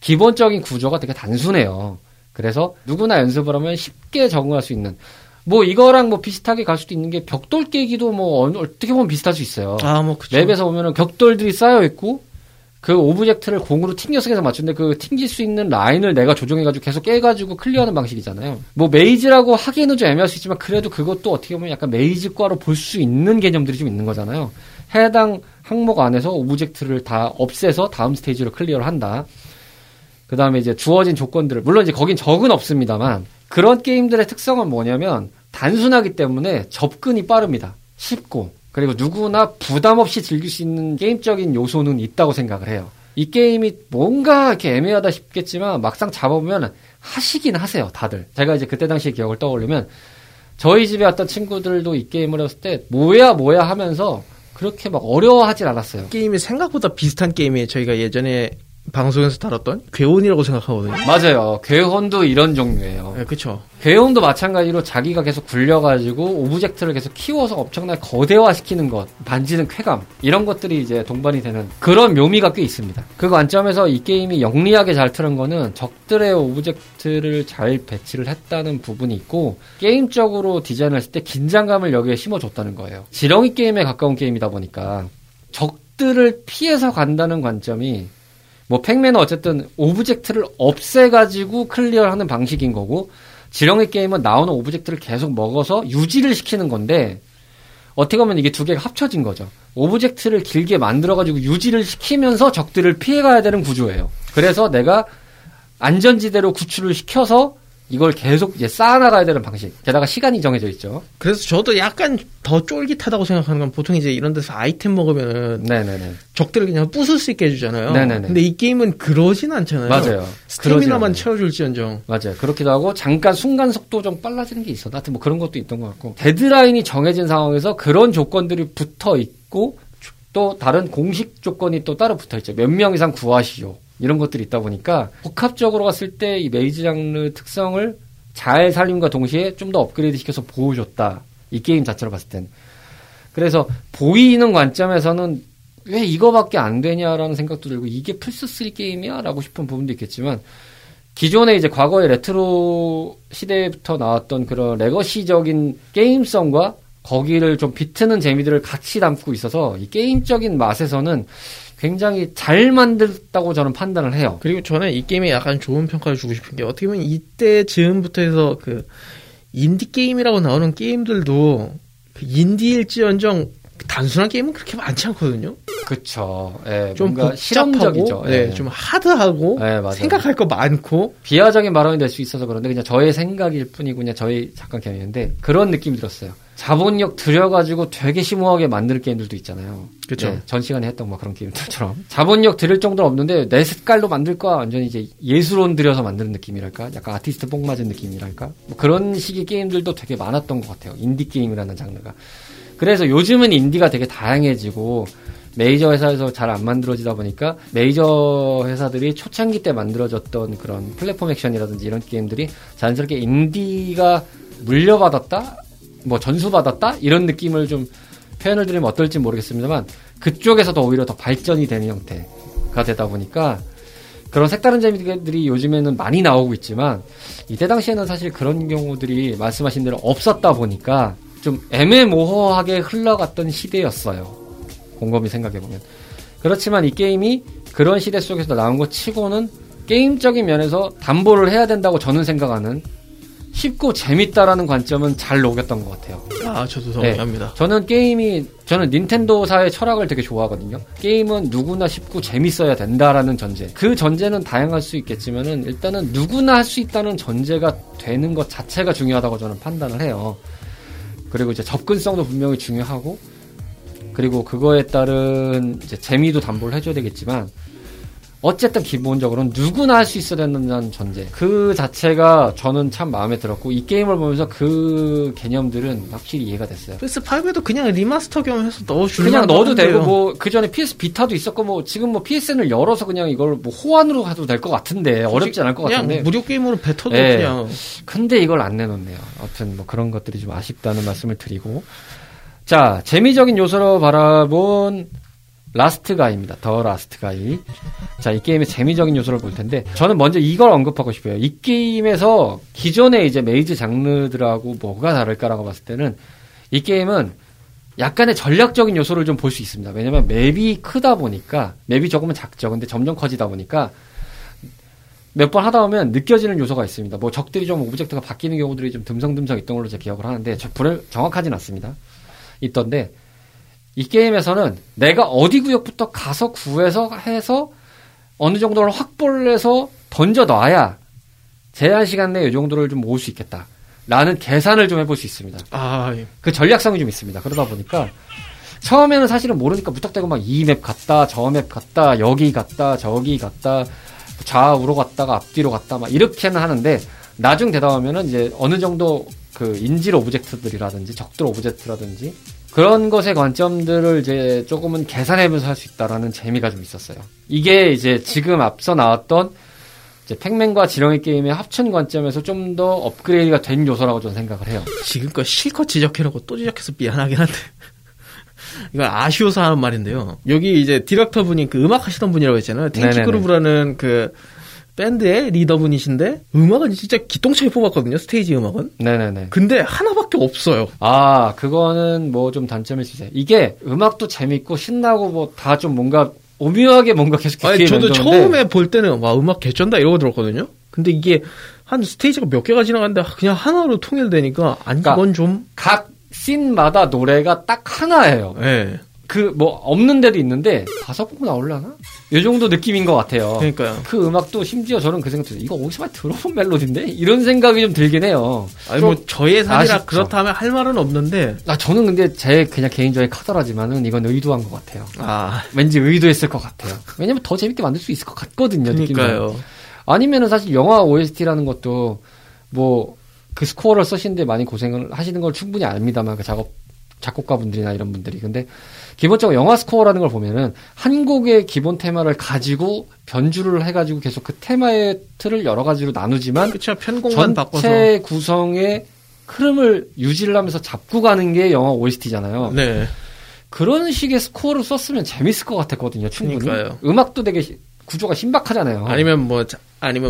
기본적인 구조가 되게 단순해요. 그래서 누구나 연습을 하면 쉽게 적응할 수 있는 뭐 이거랑 뭐 비슷하게 갈 수도 있는 게 벽돌 깨기도 뭐 어떻게 보면 비슷할 수 있어요. 아, 뭐 그쵸. 맵에서 보면은 벽돌들이 쌓여 있고 그 오브젝트를 공으로 튕겨서 계속 맞추는데 그 튕길 수 있는 라인을 내가 조정해가지고 계속 깨가지고 클리어하는 방식이잖아요. 뭐 메이즈라고 하기에는 좀 애매할 수 있지만 그래도 그것도 어떻게 보면 약간 메이즈과로 볼 수 있는 개념들이 좀 있는 거잖아요. 해당 항목 안에서 오브젝트를 다 없애서 다음 스테이지로 클리어를 한다. 그 다음에 이제 주어진 조건들을 물론 이제 거긴 적은 없습니다만 그런 게임들의 특성은 뭐냐면 단순하기 때문에 접근이 빠릅니다. 쉽고. 그리고 누구나 부담 없이 즐길 수 있는 게임적인 요소는 있다고 생각을 해요. 이 게임이 뭔가 이렇게 애매하다 싶겠지만 막상 잡아보면 하시긴 하세요, 다들. 제가 이제 그때 당시의 기억을 떠올리면 저희 집에 왔던 친구들도 이 게임을 했을 때 뭐야 하면서 그렇게 막 어려워하진 않았어요. 게임이 생각보다 비슷한 게임이에요. 저희가 예전에 방송에서 다뤘던 괴혼이라고 생각하거든요. 맞아요. 괴혼도 이런 종류예요. 네, 그렇죠. 괴혼도 마찬가지로 자기가 계속 굴려가지고 오브젝트를 계속 키워서 엄청나게 거대화시키는 것, 만지는 쾌감 이런 것들이 이제 동반이 되는 그런 묘미가 꽤 있습니다. 그 관점에서 이 게임이 영리하게 잘 틀은 거는 적들의 오브젝트를 잘 배치를 했다는 부분이 있고 게임적으로 디자인했을 때 긴장감을 여기에 심어줬다는 거예요. 지렁이 게임에 가까운 게임이다 보니까 적들을 피해서 간다는 관점이 뭐 팩맨은 어쨌든 오브젝트를 없애가지고 클리어를 하는 방식인 거고 지렁이 게임은 나오는 오브젝트를 계속 먹어서 유지를 시키는 건데 어떻게 보면 이게 두 개가 합쳐진 거죠. 오브젝트를 길게 만들어가지고 유지를 시키면서 적들을 피해가야 되는 구조예요. 그래서 내가 안전지대로 구출을 시켜서 이걸 계속 이제 쌓아나가야 되는 방식. 게다가 시간이 정해져 있죠. 그래서 저도 약간 더 쫄깃하다고 생각하는 건 보통 이제 이런 데서 아이템 먹으면은 네네네. 적들을 그냥 부술 수 있게 해주잖아요. 네네네. 근데 이 게임은 그러진 않잖아요. 맞아요. 스태미나만 채워줄지언정. 맞아요. 그렇기도 하고 잠깐 순간 속도 좀 빨라지는 게 있어. 하여튼 뭐 그런 것도 있던 것 같고. 데드라인이 정해진 상황에서 그런 조건들이 붙어 있고 또 다른 공식 조건이 또 따로 붙어 있죠. 몇 명 이상 구하시오. 이런 것들이 있다 보니까 복합적으로 봤을 때 이 메이지 장르 특성을 잘 살림과 동시에 좀 더 업그레이드 시켜서 보여줬다. 이 게임 자체로 봤을 땐. 그래서 보이는 관점에서는 왜 이거밖에 안 되냐라는 생각도 들고 이게 플스3 게임이야? 라고 싶은 부분도 있겠지만 기존에 이제 과거의 레트로 시대부터 나왔던 그런 레거시적인 게임성과 거기를 좀 비트는 재미들을 같이 담고 있어서 이 게임적인 맛에서는 굉장히 잘 만들었다고 저는 판단을 해요. 그리고 저는 이 게임에 약간 좋은 평가를 주고 싶은 게 어떻게 보면 이때 즈음부터 해서 그 인디게임이라고 나오는 게임들도 그 인디일지언정 단순한 게임은 그렇게 많지 않거든요. 그렇죠. 예, 좀 뭔가 실험적이죠. 예, 예. 좀 하드하고 예, 생각할 거 많고 비하적인 발언이 될 수 있어서 그런데 그냥 저의 생각일 뿐이고 그냥 저의 잠깐 경험인데 그런 느낌이 들었어요. 자본력 들여가지고 되게 심오하게 만드는 게임들도 있잖아요. 그렇죠. 예, 전 시간에 했던 막 그런 게임들처럼 자본력 들일 정도는 없는데 내 색깔로 만들 거야. 완전히 이제 예술혼 들여서 만드는 느낌이랄까? 약간 아티스트 뽕 맞은 느낌이랄까? 뭐 그런 식의 게임들도 되게 많았던 것 같아요. 인디게임이라는 장르가. 그래서 요즘은 인디가 되게 다양해지고 메이저 회사에서 잘 안 만들어지다 보니까 메이저 회사들이 초창기 때 만들어졌던 그런 플랫폼 액션이라든지 이런 게임들이 자연스럽게 인디가 물려받았다? 뭐 전수받았다? 이런 느낌을 좀 표현을 드리면 어떨지 모르겠습니다만 그쪽에서도 오히려 더 발전이 되는 형태가 되다 보니까 그런 색다른 재미들이 요즘에는 많이 나오고 있지만 이때 당시에는 사실 그런 경우들이 말씀하신 대로 없었다 보니까 좀 애매모호하게 흘러갔던 시대였어요. 곰곰이 생각해보면. 그렇지만 이 게임이 그런 시대 속에서 나온 것 치고는 게임적인 면에서 담보를 해야 된다고 저는 생각하는 쉽고 재밌다라는 관점은 잘 녹였던 것 같아요. 아, 저도 동의합니다. 네, 저는 닌텐도사의 철학을 되게 좋아하거든요. 게임은 누구나 쉽고 재밌어야 된다라는 전제. 그 전제는 다양할 수 있겠지만은 일단은 누구나 할 수 있다는 전제가 되는 것 자체가 중요하다고 저는 판단을 해요. 그리고 이제 접근성도 분명히 중요하고, 그리고 그거에 따른 이제 재미도 담보를 해줘야 되겠지만, 어쨌든 기본적으로는 누구나 할 수 있어야 된다는 전제. 그 자체가 저는 참 마음에 들었고, 이 게임을 보면서 그 개념들은 확실히 이해가 됐어요. PS5에도 그냥 리마스터 겸해서 넣어주면 그냥 넣어도 한데요. 되고, 뭐, 그 전에 PS 비타도 있었고, 뭐, 지금 뭐 PSN을 열어서 그냥 이걸 뭐 호환으로 가도 될 것 같은데, 어렵지 않을 것 같은데. 그냥 무료 게임으로 뱉어도 네. 그냥. 근데 이걸 안 내놓네요. 아무튼 뭐 그런 것들이 좀 아쉽다는 말씀을 드리고. 자, 재미적인 요소로 바라본, 라스트 가이입니다. 더 라스트 가이. 자, 이 게임의 재미적인 요소를 볼 텐데 저는 먼저 이걸 언급하고 싶어요. 이 게임에서 기존의 이제 메이즈 장르들하고 뭐가 다를까라고 봤을 때는 이 게임은 약간의 전략적인 요소를 좀 볼 수 있습니다. 왜냐면 맵이 크다 보니까 맵이 조금은 작죠. 근데 점점 커지다 보니까 몇 번 하다 보면 느껴지는 요소가 있습니다. 뭐 적들이 좀 오브젝트가 바뀌는 경우들이 좀 듬성듬성 있던 걸로 제 기억을 하는데 정확하진 않습니다. 있던데 이 게임에서는 내가 어디 구역부터 가서 구해서 해서 어느 정도를 확보를 해서 던져 놔야 제한 시간 내에 이 정도를 좀 모을 수 있겠다. 라는 계산을 좀 해볼 수 있습니다. 아, 예. 그 전략성이 좀 있습니다. 그러다 보니까 처음에는 사실은 모르니까 무턱대고 막 이 맵 갔다, 저 맵 갔다, 여기 갔다, 저기 갔다, 좌우로 갔다가 앞뒤로 갔다 막 이렇게는 하는데 나중 되다 보면은 이제 어느 정도 그 인질 오브젝트들이라든지 적들 오브젝트라든지 그런 것의 관점들을 이제 조금은 계산해보면서 할 수 있다라는 재미가 좀 있었어요. 이게 이제 지금 앞서 나왔던 이제 팩맨과 지렁이 게임의 합친 관점에서 좀 더 업그레이드가 된 요소라고 저는 생각을 해요. 지금껏 실컷 지적해놓고 또 지적해서 미안하긴 한데 이건 아쉬워서 하는 말인데요. 여기 이제 디렉터 분이 그 음악 하시던 분이라고 했잖아요. 탱키그루브라는 그 밴드의 리더분이신데 음악은 진짜 기똥차게 뽑았거든요. 스테이지 음악은. 네네네. 근데 하나밖에 없어요. 아, 그거는 뭐 좀 단점일 수 있어요. 이게 음악도 재밌고 신나고 뭐 다 좀 뭔가 오묘하게 뭔가 계속 듣게 되는데. 저도 처음에 볼 때는 와 음악 개쩐다 이러고 들었거든요. 근데 이게 한 스테이지가 몇 개가 지나갔는데 그냥 하나로 통일되니까 안 그건 좀 각 씬마다 노래가 딱 하나예요. 네. 그 뭐 없는 데도 있는데 다섯 곡 나오려나? 요 정도 느낌인 것 같아요. 그러니까요. 그 음악도 심지어 저는 그 생각도 이거 어디서 많이 들어본 멜로디인데? 이런 생각이 좀 들긴 해요. 아니 뭐 저의 사실이라 그렇다면 할 말은 없는데 저는 근데 제 그냥 개인적인 카더라지만은 이건 의도한 것 같아요. 아 왠지 의도했을 것 같아요. 왜냐면 더 재밌게 만들 수 있을 것 같거든요. 그러니까요. 느낌은. 아니면은 사실 영화 OST라는 것도 뭐 그 스코어를 쓰시는데 많이 고생을 하시는 걸 충분히 압니다만 그 작곡가분들이나 이런 분들이 근데 기본적으로 영화 스코어라는 걸 보면은 한 곡의 기본 테마를 가지고 변주를 해가지고 계속 그 테마의 틀을 여러 가지로 나누지만 그쵸, 편곡만 바꿔서 전체 구성의 흐름을 유지를 하면서 잡고 가는 게 영화 OST잖아요. 네. 그런 식의 스코어를 썼으면 재밌을 것 같았거든요. 충분히. 그러니까요. 음악도 되게 구조가 신박하잖아요. 아니면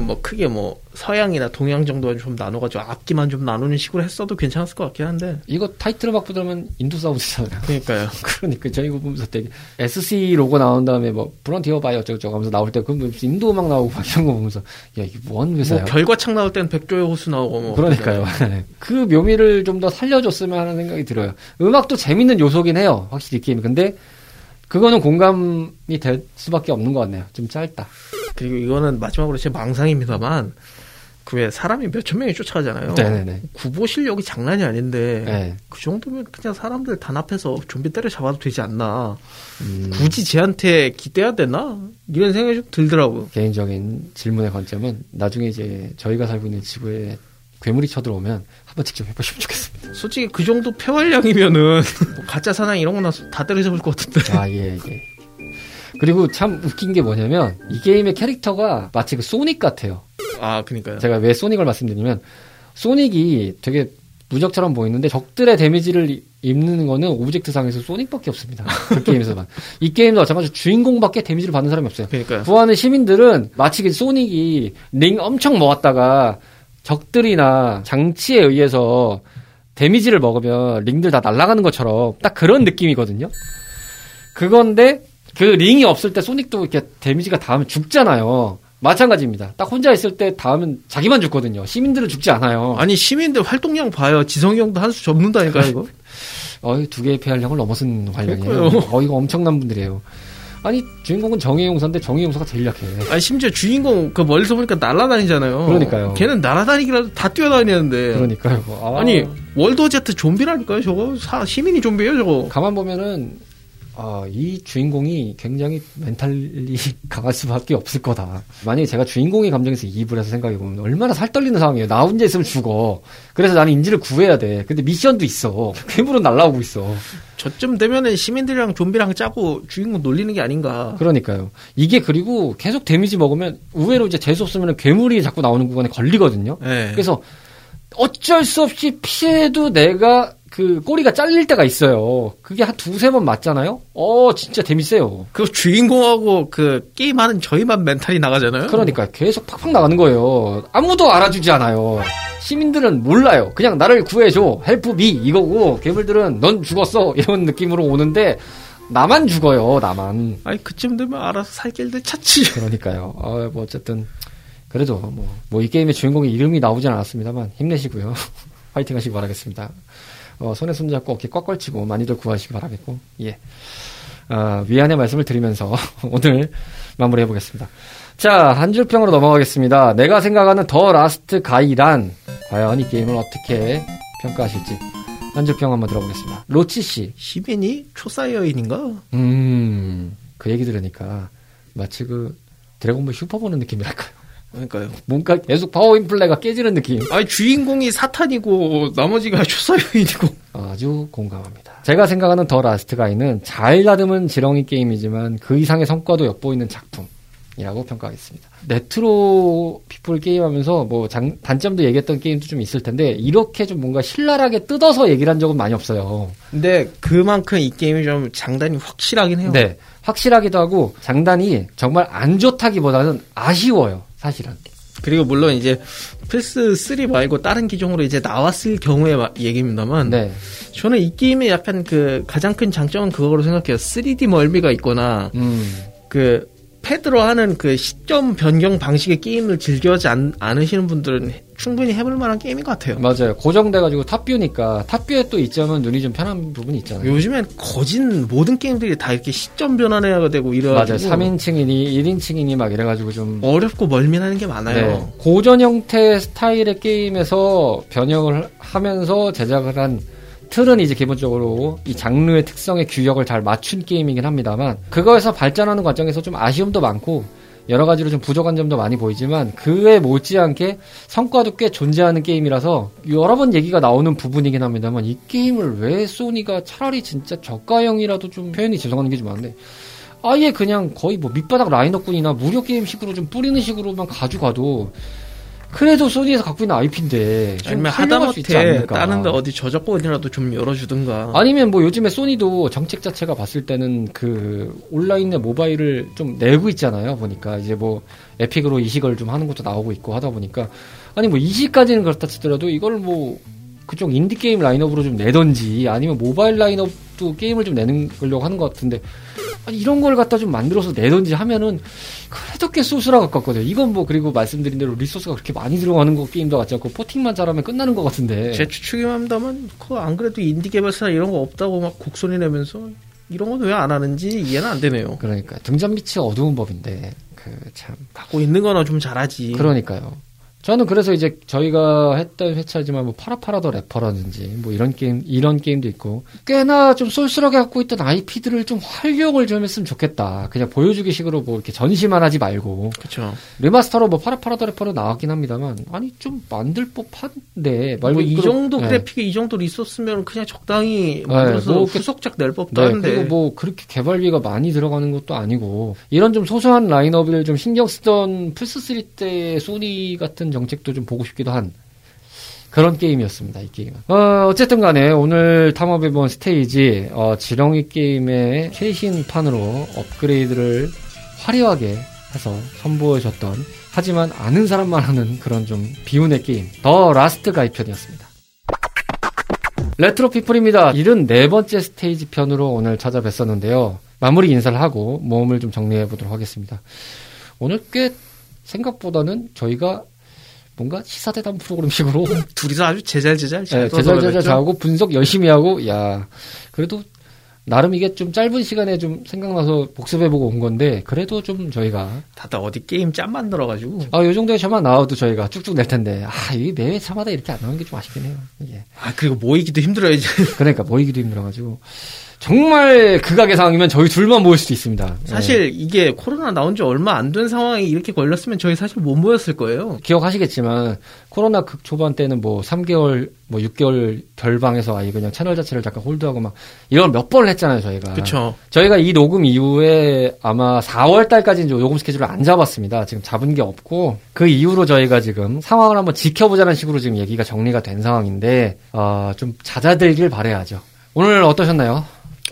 뭐 크게 뭐 서양이나 동양 정도는 좀 나눠가지고 악기만 좀 나누는 식으로 했어도 괜찮았을 것 같긴 한데. 이거 타이틀 음악 부르면 인도 사운드잖아요. 그러니까요. 그러니까 저희 이거 보면서 되게 SC 로고 나온 다음에 뭐 브런티어 바이 어쩌고저쩌고 하면서 나올 때 그 인도 음악 나오고 막 이런 거 보면서 야 이게 뭐하는 회사야. 뭐 별과창 나올 때는 백조의 호수 나오고 뭐. 그러니까요. 그 묘미를 좀 더 살려줬으면 하는 생각이 들어요. 음악도 재밌는 요소긴 해요. 확실히 게임. 근데 그거는 공감이 될 수밖에 없는 것 같네요. 좀 짧다. 그리고 이거는 마지막으로 제 망상입니다만, 그 왜 사람이 몇천 명이 쫓아가잖아요. 네네네. 구보 실력이 장난이 아닌데, 네. 그 정도면 그냥 사람들 단합해서 좀비 때려잡아도 되지 않나. 굳이 쟤한테 기대해야 되나? 이런 생각이 좀 들더라고요. 개인적인 질문의 관점은 나중에 이제 저희가 살고 있는 지구에 괴물이 쳐들어오면 한번 직접 해보시면 좋겠습니다. 솔직히 그 정도 폐활량이면은 뭐 가짜 사나이 이런 거나 다 때려잡을 것 같은데. 아, 예, 예. 그리고 참 웃긴 게 뭐냐면 이 게임의 캐릭터가 마치 그 소닉 같아요. 아, 그러니까요. 제가 왜 소닉을 말씀드리냐면 소닉이 되게 무적처럼 보이는데 적들의 데미지를 입는 거는 오브젝트상에서 소닉밖에 없습니다. 그 게임에서만. 이 게임도 마찬가지로 주인공밖에 데미지를 받는 사람이 없어요. 그러니까요. 구하는 시민들은 마치 그 소닉이 링 엄청 모았다가 적들이나 장치에 의해서 데미지를 먹으면 링들 다 날아가는 것처럼 딱 그런 느낌이거든요. 그건데 그 링이 없을 때 소닉도 이렇게 데미지가 닿으면 죽잖아요. 마찬가지입니다. 딱 혼자 있을 때 닿으면 자기만 죽거든요. 시민들은 죽지 않아요. 아니 시민들 활동량 봐요. 지성이 형도 한 수 접는다니까 이거. 어이 두 개의 폐활량을 넘어선 활량이에요. 어이가 엄청난 분들이에요. 아니 주인공은 정의의 용사인데 정의의 용사가 제일 약해. 아니 심지어 주인공 그 멀리서 보니까 날아다니잖아요. 그러니까요. 걔는 날아다니기라도 다 뛰어다니는데. 그러니까요. 아. 아니 월드워제트 좀비라니까요. 저거 시민이 좀비예요 저거. 가만 보면은 아, 이 주인공이 굉장히 멘탈이 강할 수밖에 없을 거다. 만약에 제가 주인공의 감정에서 이입을 해서 생각해보면 얼마나 살떨리는 상황이에요. 나 혼자 있으면 죽어. 그래서 나는 인지를 구해야 돼. 근데 미션도 있어. 괴물은 날아오고 있어. 저쯤 되면은 시민들이랑 좀비랑 짜고 주인공 놀리는 게 아닌가. 그러니까요. 이게 그리고 계속 데미지 먹으면 의외로 이제 재수 없으면 괴물이 자꾸 나오는 구간에 걸리거든요. 네. 그래서 어쩔 수 없이 피해도 내가 그 꼬리가 잘릴 때가 있어요. 그게 한 두세 번 맞잖아요. 진짜 재밌어요. 그 주인공하고 그 게임하는 저희만 멘탈이 나가잖아요. 그러니까 계속 팍팍 나가는 거예요. 아무도 알아주지 않아요. 시민들은 몰라요. 그냥 나를 구해줘. 헬프 미 이거고 괴물들은 넌 죽었어 이런 느낌으로 오는데 나만 죽어요. 나만. 아니 그쯤 되면 알아서 살 길들 찾지. 그러니까요. 뭐 어쨌든 그래도 뭐 이 게임의 주인공의 이름이 나오진 않았습니다만 힘내시고요. 화이팅 하시기 바라겠습니다. 손에 손잡고 어깨 꽉 걸치고 많이들 구하시기 바라겠고, 예. 위안의 말씀을 드리면서 오늘 마무리해보겠습니다. 자, 한 줄평으로 넘어가겠습니다. 내가 생각하는 더 라스트 가이란, 과연 이 게임을 어떻게 평가하실지. 한 줄평 한번 들어보겠습니다. 로치씨. 시민이 초사이어인인가? 그 얘기 들으니까 마치 그 드래곤볼 슈퍼 보는 느낌이랄까요? 그러니까요. 뭔가 계속 파워 인플레가 깨지는 느낌. 아니 주인공이 사탄이고 나머지가 초사요인이고. 아주 공감합니다. 제가 생각하는 더 라스트 가이는 잘 다듬은 지렁이 게임이지만 그 이상의 성과도 엿보이는 작품이라고 평가하겠습니다. 레트로 피플 게임하면서 뭐 단점도 얘기했던 게임도 좀 있을 텐데 이렇게 좀 뭔가 신랄하게 뜯어서 얘기를 한 적은 많이 없어요. 근데 그만큼 이 게임이 좀 장단이 확실하긴 해요. 네, 확실하기도 하고 장단이 정말 안 좋다기보다는 아쉬워요. 사실은. 그리고 물론 이제 플스3 말고 다른 기종으로 이제 나왔을 경우의 얘기입니다만 네. 저는 이 게임의 약간 그 가장 큰 장점은 그거로 생각해요. 3D 멀미가 있거나 그 패드로 하는 그 시점 변경 방식의 게임을 즐겨하지 않으시는 분들은 충분히 해볼 만한 게임인 것 같아요. 맞아요. 고정돼가지고 탑뷰니까 탑뷰의 또 이점은 눈이 좀 편한 부분이 있잖아요. 요즘엔 거진 모든 게임들이 다 이렇게 시점 변환해야 되고 이래가지고 맞아요. 3인칭이니 1인칭이니 막 이래가지고 좀 어렵고 멀미나는 게 많아요. 네. 고전 형태 스타일의 게임에서 변형을 하면서 제작을 한 틀은 이제 기본적으로 이 장르의 특성에 규격을 잘 맞춘 게임이긴 합니다만 그거에서 발전하는 과정에서 좀 아쉬움도 많고 여러 가지로 좀 부족한 점도 많이 보이지만 그에 못지않게 성과도 꽤 존재하는 게임이라서 여러 번 얘기가 나오는 부분이긴 합니다만 이 게임을 왜 소니가 차라리 진짜 저가형이라도 좀 표현이 죄송한 게 좀 많은데 아예 그냥 거의 뭐 밑바닥 라인업군이나 무료 게임식으로 좀 뿌리는 식으로만 가져가도 그래도 소니에서 갖고 있는 IP인데 아니면 하다못해 다른 데 어디 저작권이라도 좀 열어주든가 아니면 뭐 요즘에 소니도 정책 자체가 봤을 때는 그 온라인에 모바일을 좀 내고 있잖아요. 보니까 이제 뭐 에픽으로 이식을 좀 하는 것도 나오고 있고 하다 보니까 아니 뭐 이식까지는 그렇다 치더라도 이걸 뭐 그쪽 인디게임 라인업으로 좀 내던지 아니면 모바일 라인업도 게임을 좀 내려고 하는 것 같은데 아니 이런 걸 갖다 좀 만들어서 내던지 하면은 그래도 꽤 소스라 가깝거든요. 이건 뭐 그리고 말씀드린 대로 리소스가 그렇게 많이 들어가는 거 게임도 같지 않고 포팅만 잘하면 끝나는 것 같은데 제 추측이긴 합니다만 그거 안 그래도 인디 개발사 이런 거 없다고 막 곡소리 내면서 이런 건 왜 안 하는지 이해는 안 되네요. 그러니까 등잔빛이 어두운 법인데 그 참 갖고 있는 거나 좀 잘하지. 그러니까요. 저는 그래서 이제 저희가 했던 회차지만 뭐 파라파라 더 래퍼라든지 뭐 이런 게임도 있고 꽤나 좀 쏠쏠하게 갖고 있던 IP들을 좀 활용을 좀 했으면 좋겠다. 그냥 보여주기 식으로 뭐 이렇게 전시만 하지 말고. 그렇죠. 리마스터로 뭐 파라파라 더 래퍼로 나왔긴 합니다만 아니 좀 만들 법한데 말고 뭐 이 정도 그래픽에 네. 이 정도 리소스면 그냥 적당히 만들어서 네, 뭐 후속작 낼 법한데. 네, 그리고 뭐 그렇게 개발비가 많이 들어가는 것도 아니고 이런 좀 소소한 라인업을 좀 신경 쓰던 플스3 때 소니 같은 정책도 좀 보고 싶기도 한 그런 게임이었습니다. 이 게임은 어쨌든 간에 오늘 탐험해본 스테이지 지렁이 게임의 최신판으로 업그레이드를 화려하게 해서 선보여줬던 하지만 아는 사람만 하는 그런 좀 비운의 게임 더 라스트 가이 편이었습니다. 레트로피플입니다. 74번째 스테이지 편으로 오늘 찾아뵀었는데요. 마무리 인사를 하고 모험을 좀 정리해보도록 하겠습니다. 오늘 꽤 생각보다는 저희가 뭔가 시사대담 프로그램식으로 둘이서 아주 제잘제잘 잘하고 분석 열심히 하고 야 그래도 나름 이게 좀 짧은 시간에 좀 생각나서 복습해보고 온 건데 그래도 좀 저희가 다들 어디 게임 짬 만들어가지고 아 요 정도에 저만 나와도 저희가 쭉쭉 낼 텐데 아 이게 매회 차마다 이렇게 안 나오는 게 좀 아쉽긴 해요. 이게 아 그리고 모이기도 힘들어야지. 그러니까 모이기도 힘들어가지고. 정말 극악의 상황이면 저희 둘만 모일 수도 있습니다. 사실 네. 이게 코로나 나온 지 얼마 안 된 상황에 이렇게 걸렸으면 저희 사실 못 모였을 거예요. 기억하시겠지만 코로나 극 초반 때는 뭐 3개월, 뭐 6개월 별방에서 아예 그냥 채널 자체를 잠깐 홀드하고 막 이런 몇 번을 했잖아요 저희가. 그렇죠. 저희가 이 녹음 이후에 아마 4월 달까지는 녹음 스케줄을 안 잡았습니다. 지금 잡은 게 없고 그 이후로 저희가 지금 상황을 한번 지켜보자는 식으로 지금 얘기가 정리가 된 상황인데 좀 잦아들길 바라야죠. 오늘 어떠셨나요?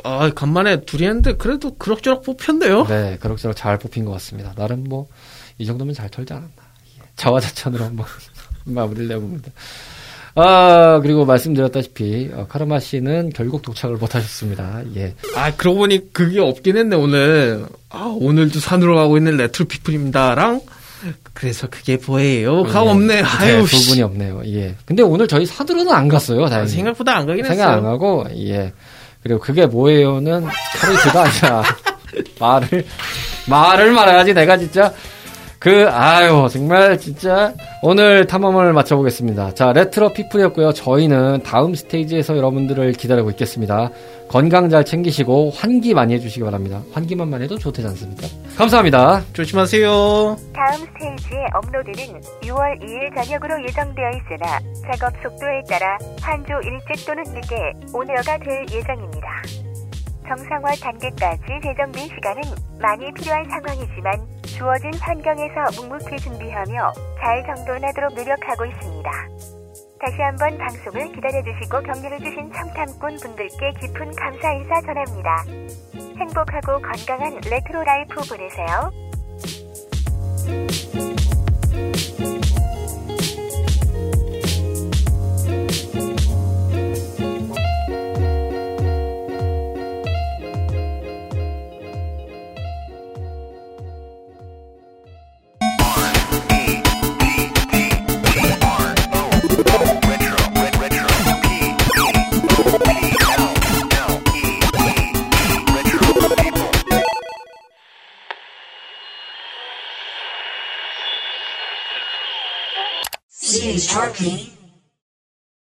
아, 간만에 둘이 했는데 그래도 그럭저럭 뽑혔네요. 네, 그럭저럭 잘 뽑힌 것 같습니다. 나름 뭐 이 정도면 잘 털지 않았나. 자화자찬으로 한번 마무리를 해봅니다. 아, 그리고 말씀드렸다시피 카르마 씨는 결국 도착을 못하셨습니다. 예. 아, 그러고 보니 그게 없긴 했네 오늘. 아, 오늘도 산으로 가고 있는 레트로피플입니다랑. 그래서 그게 보여요. 가 없네. 아유, 부분이 없네요. 예. 근데 오늘 저희 산으로는 안 갔어요. 다행히. 생각보다 안 가긴 했어요. 생각 안 가고 예. 그리고 그게 뭐예요는 카리스가 아니라 말을 말아야지 내가 진짜 아유 정말 진짜 오늘 탐험을 마쳐보겠습니다. 자 레트로피플이었고요. 저희는 다음 스테이지에서 여러분들을 기다리고 있겠습니다. 건강 잘 챙기시고 환기 많이 해주시기 바랍니다. 환기만만 해도 좋대지 않습니까? 감사합니다. 조심하세요. 다음 스테이지의 업로드는 6월 2일 저녁으로 예정되어 있으나 작업 속도에 따라 한 주 일찍 또는 늦게 오늘가 될 예정입니다. 정상화 단계까지 재정비 시간은 많이 필요한 상황이지만 주어진 환경에서 묵묵히 준비하며 잘 정돈하도록 노력하고 있습니다. 다시 한번 방송을 기다려주시고 격려해주신 청탐꾼 분들께 깊은 감사 인사 전합니다. 행복하고 건강한 레트로 라이프 보내세요. CHRP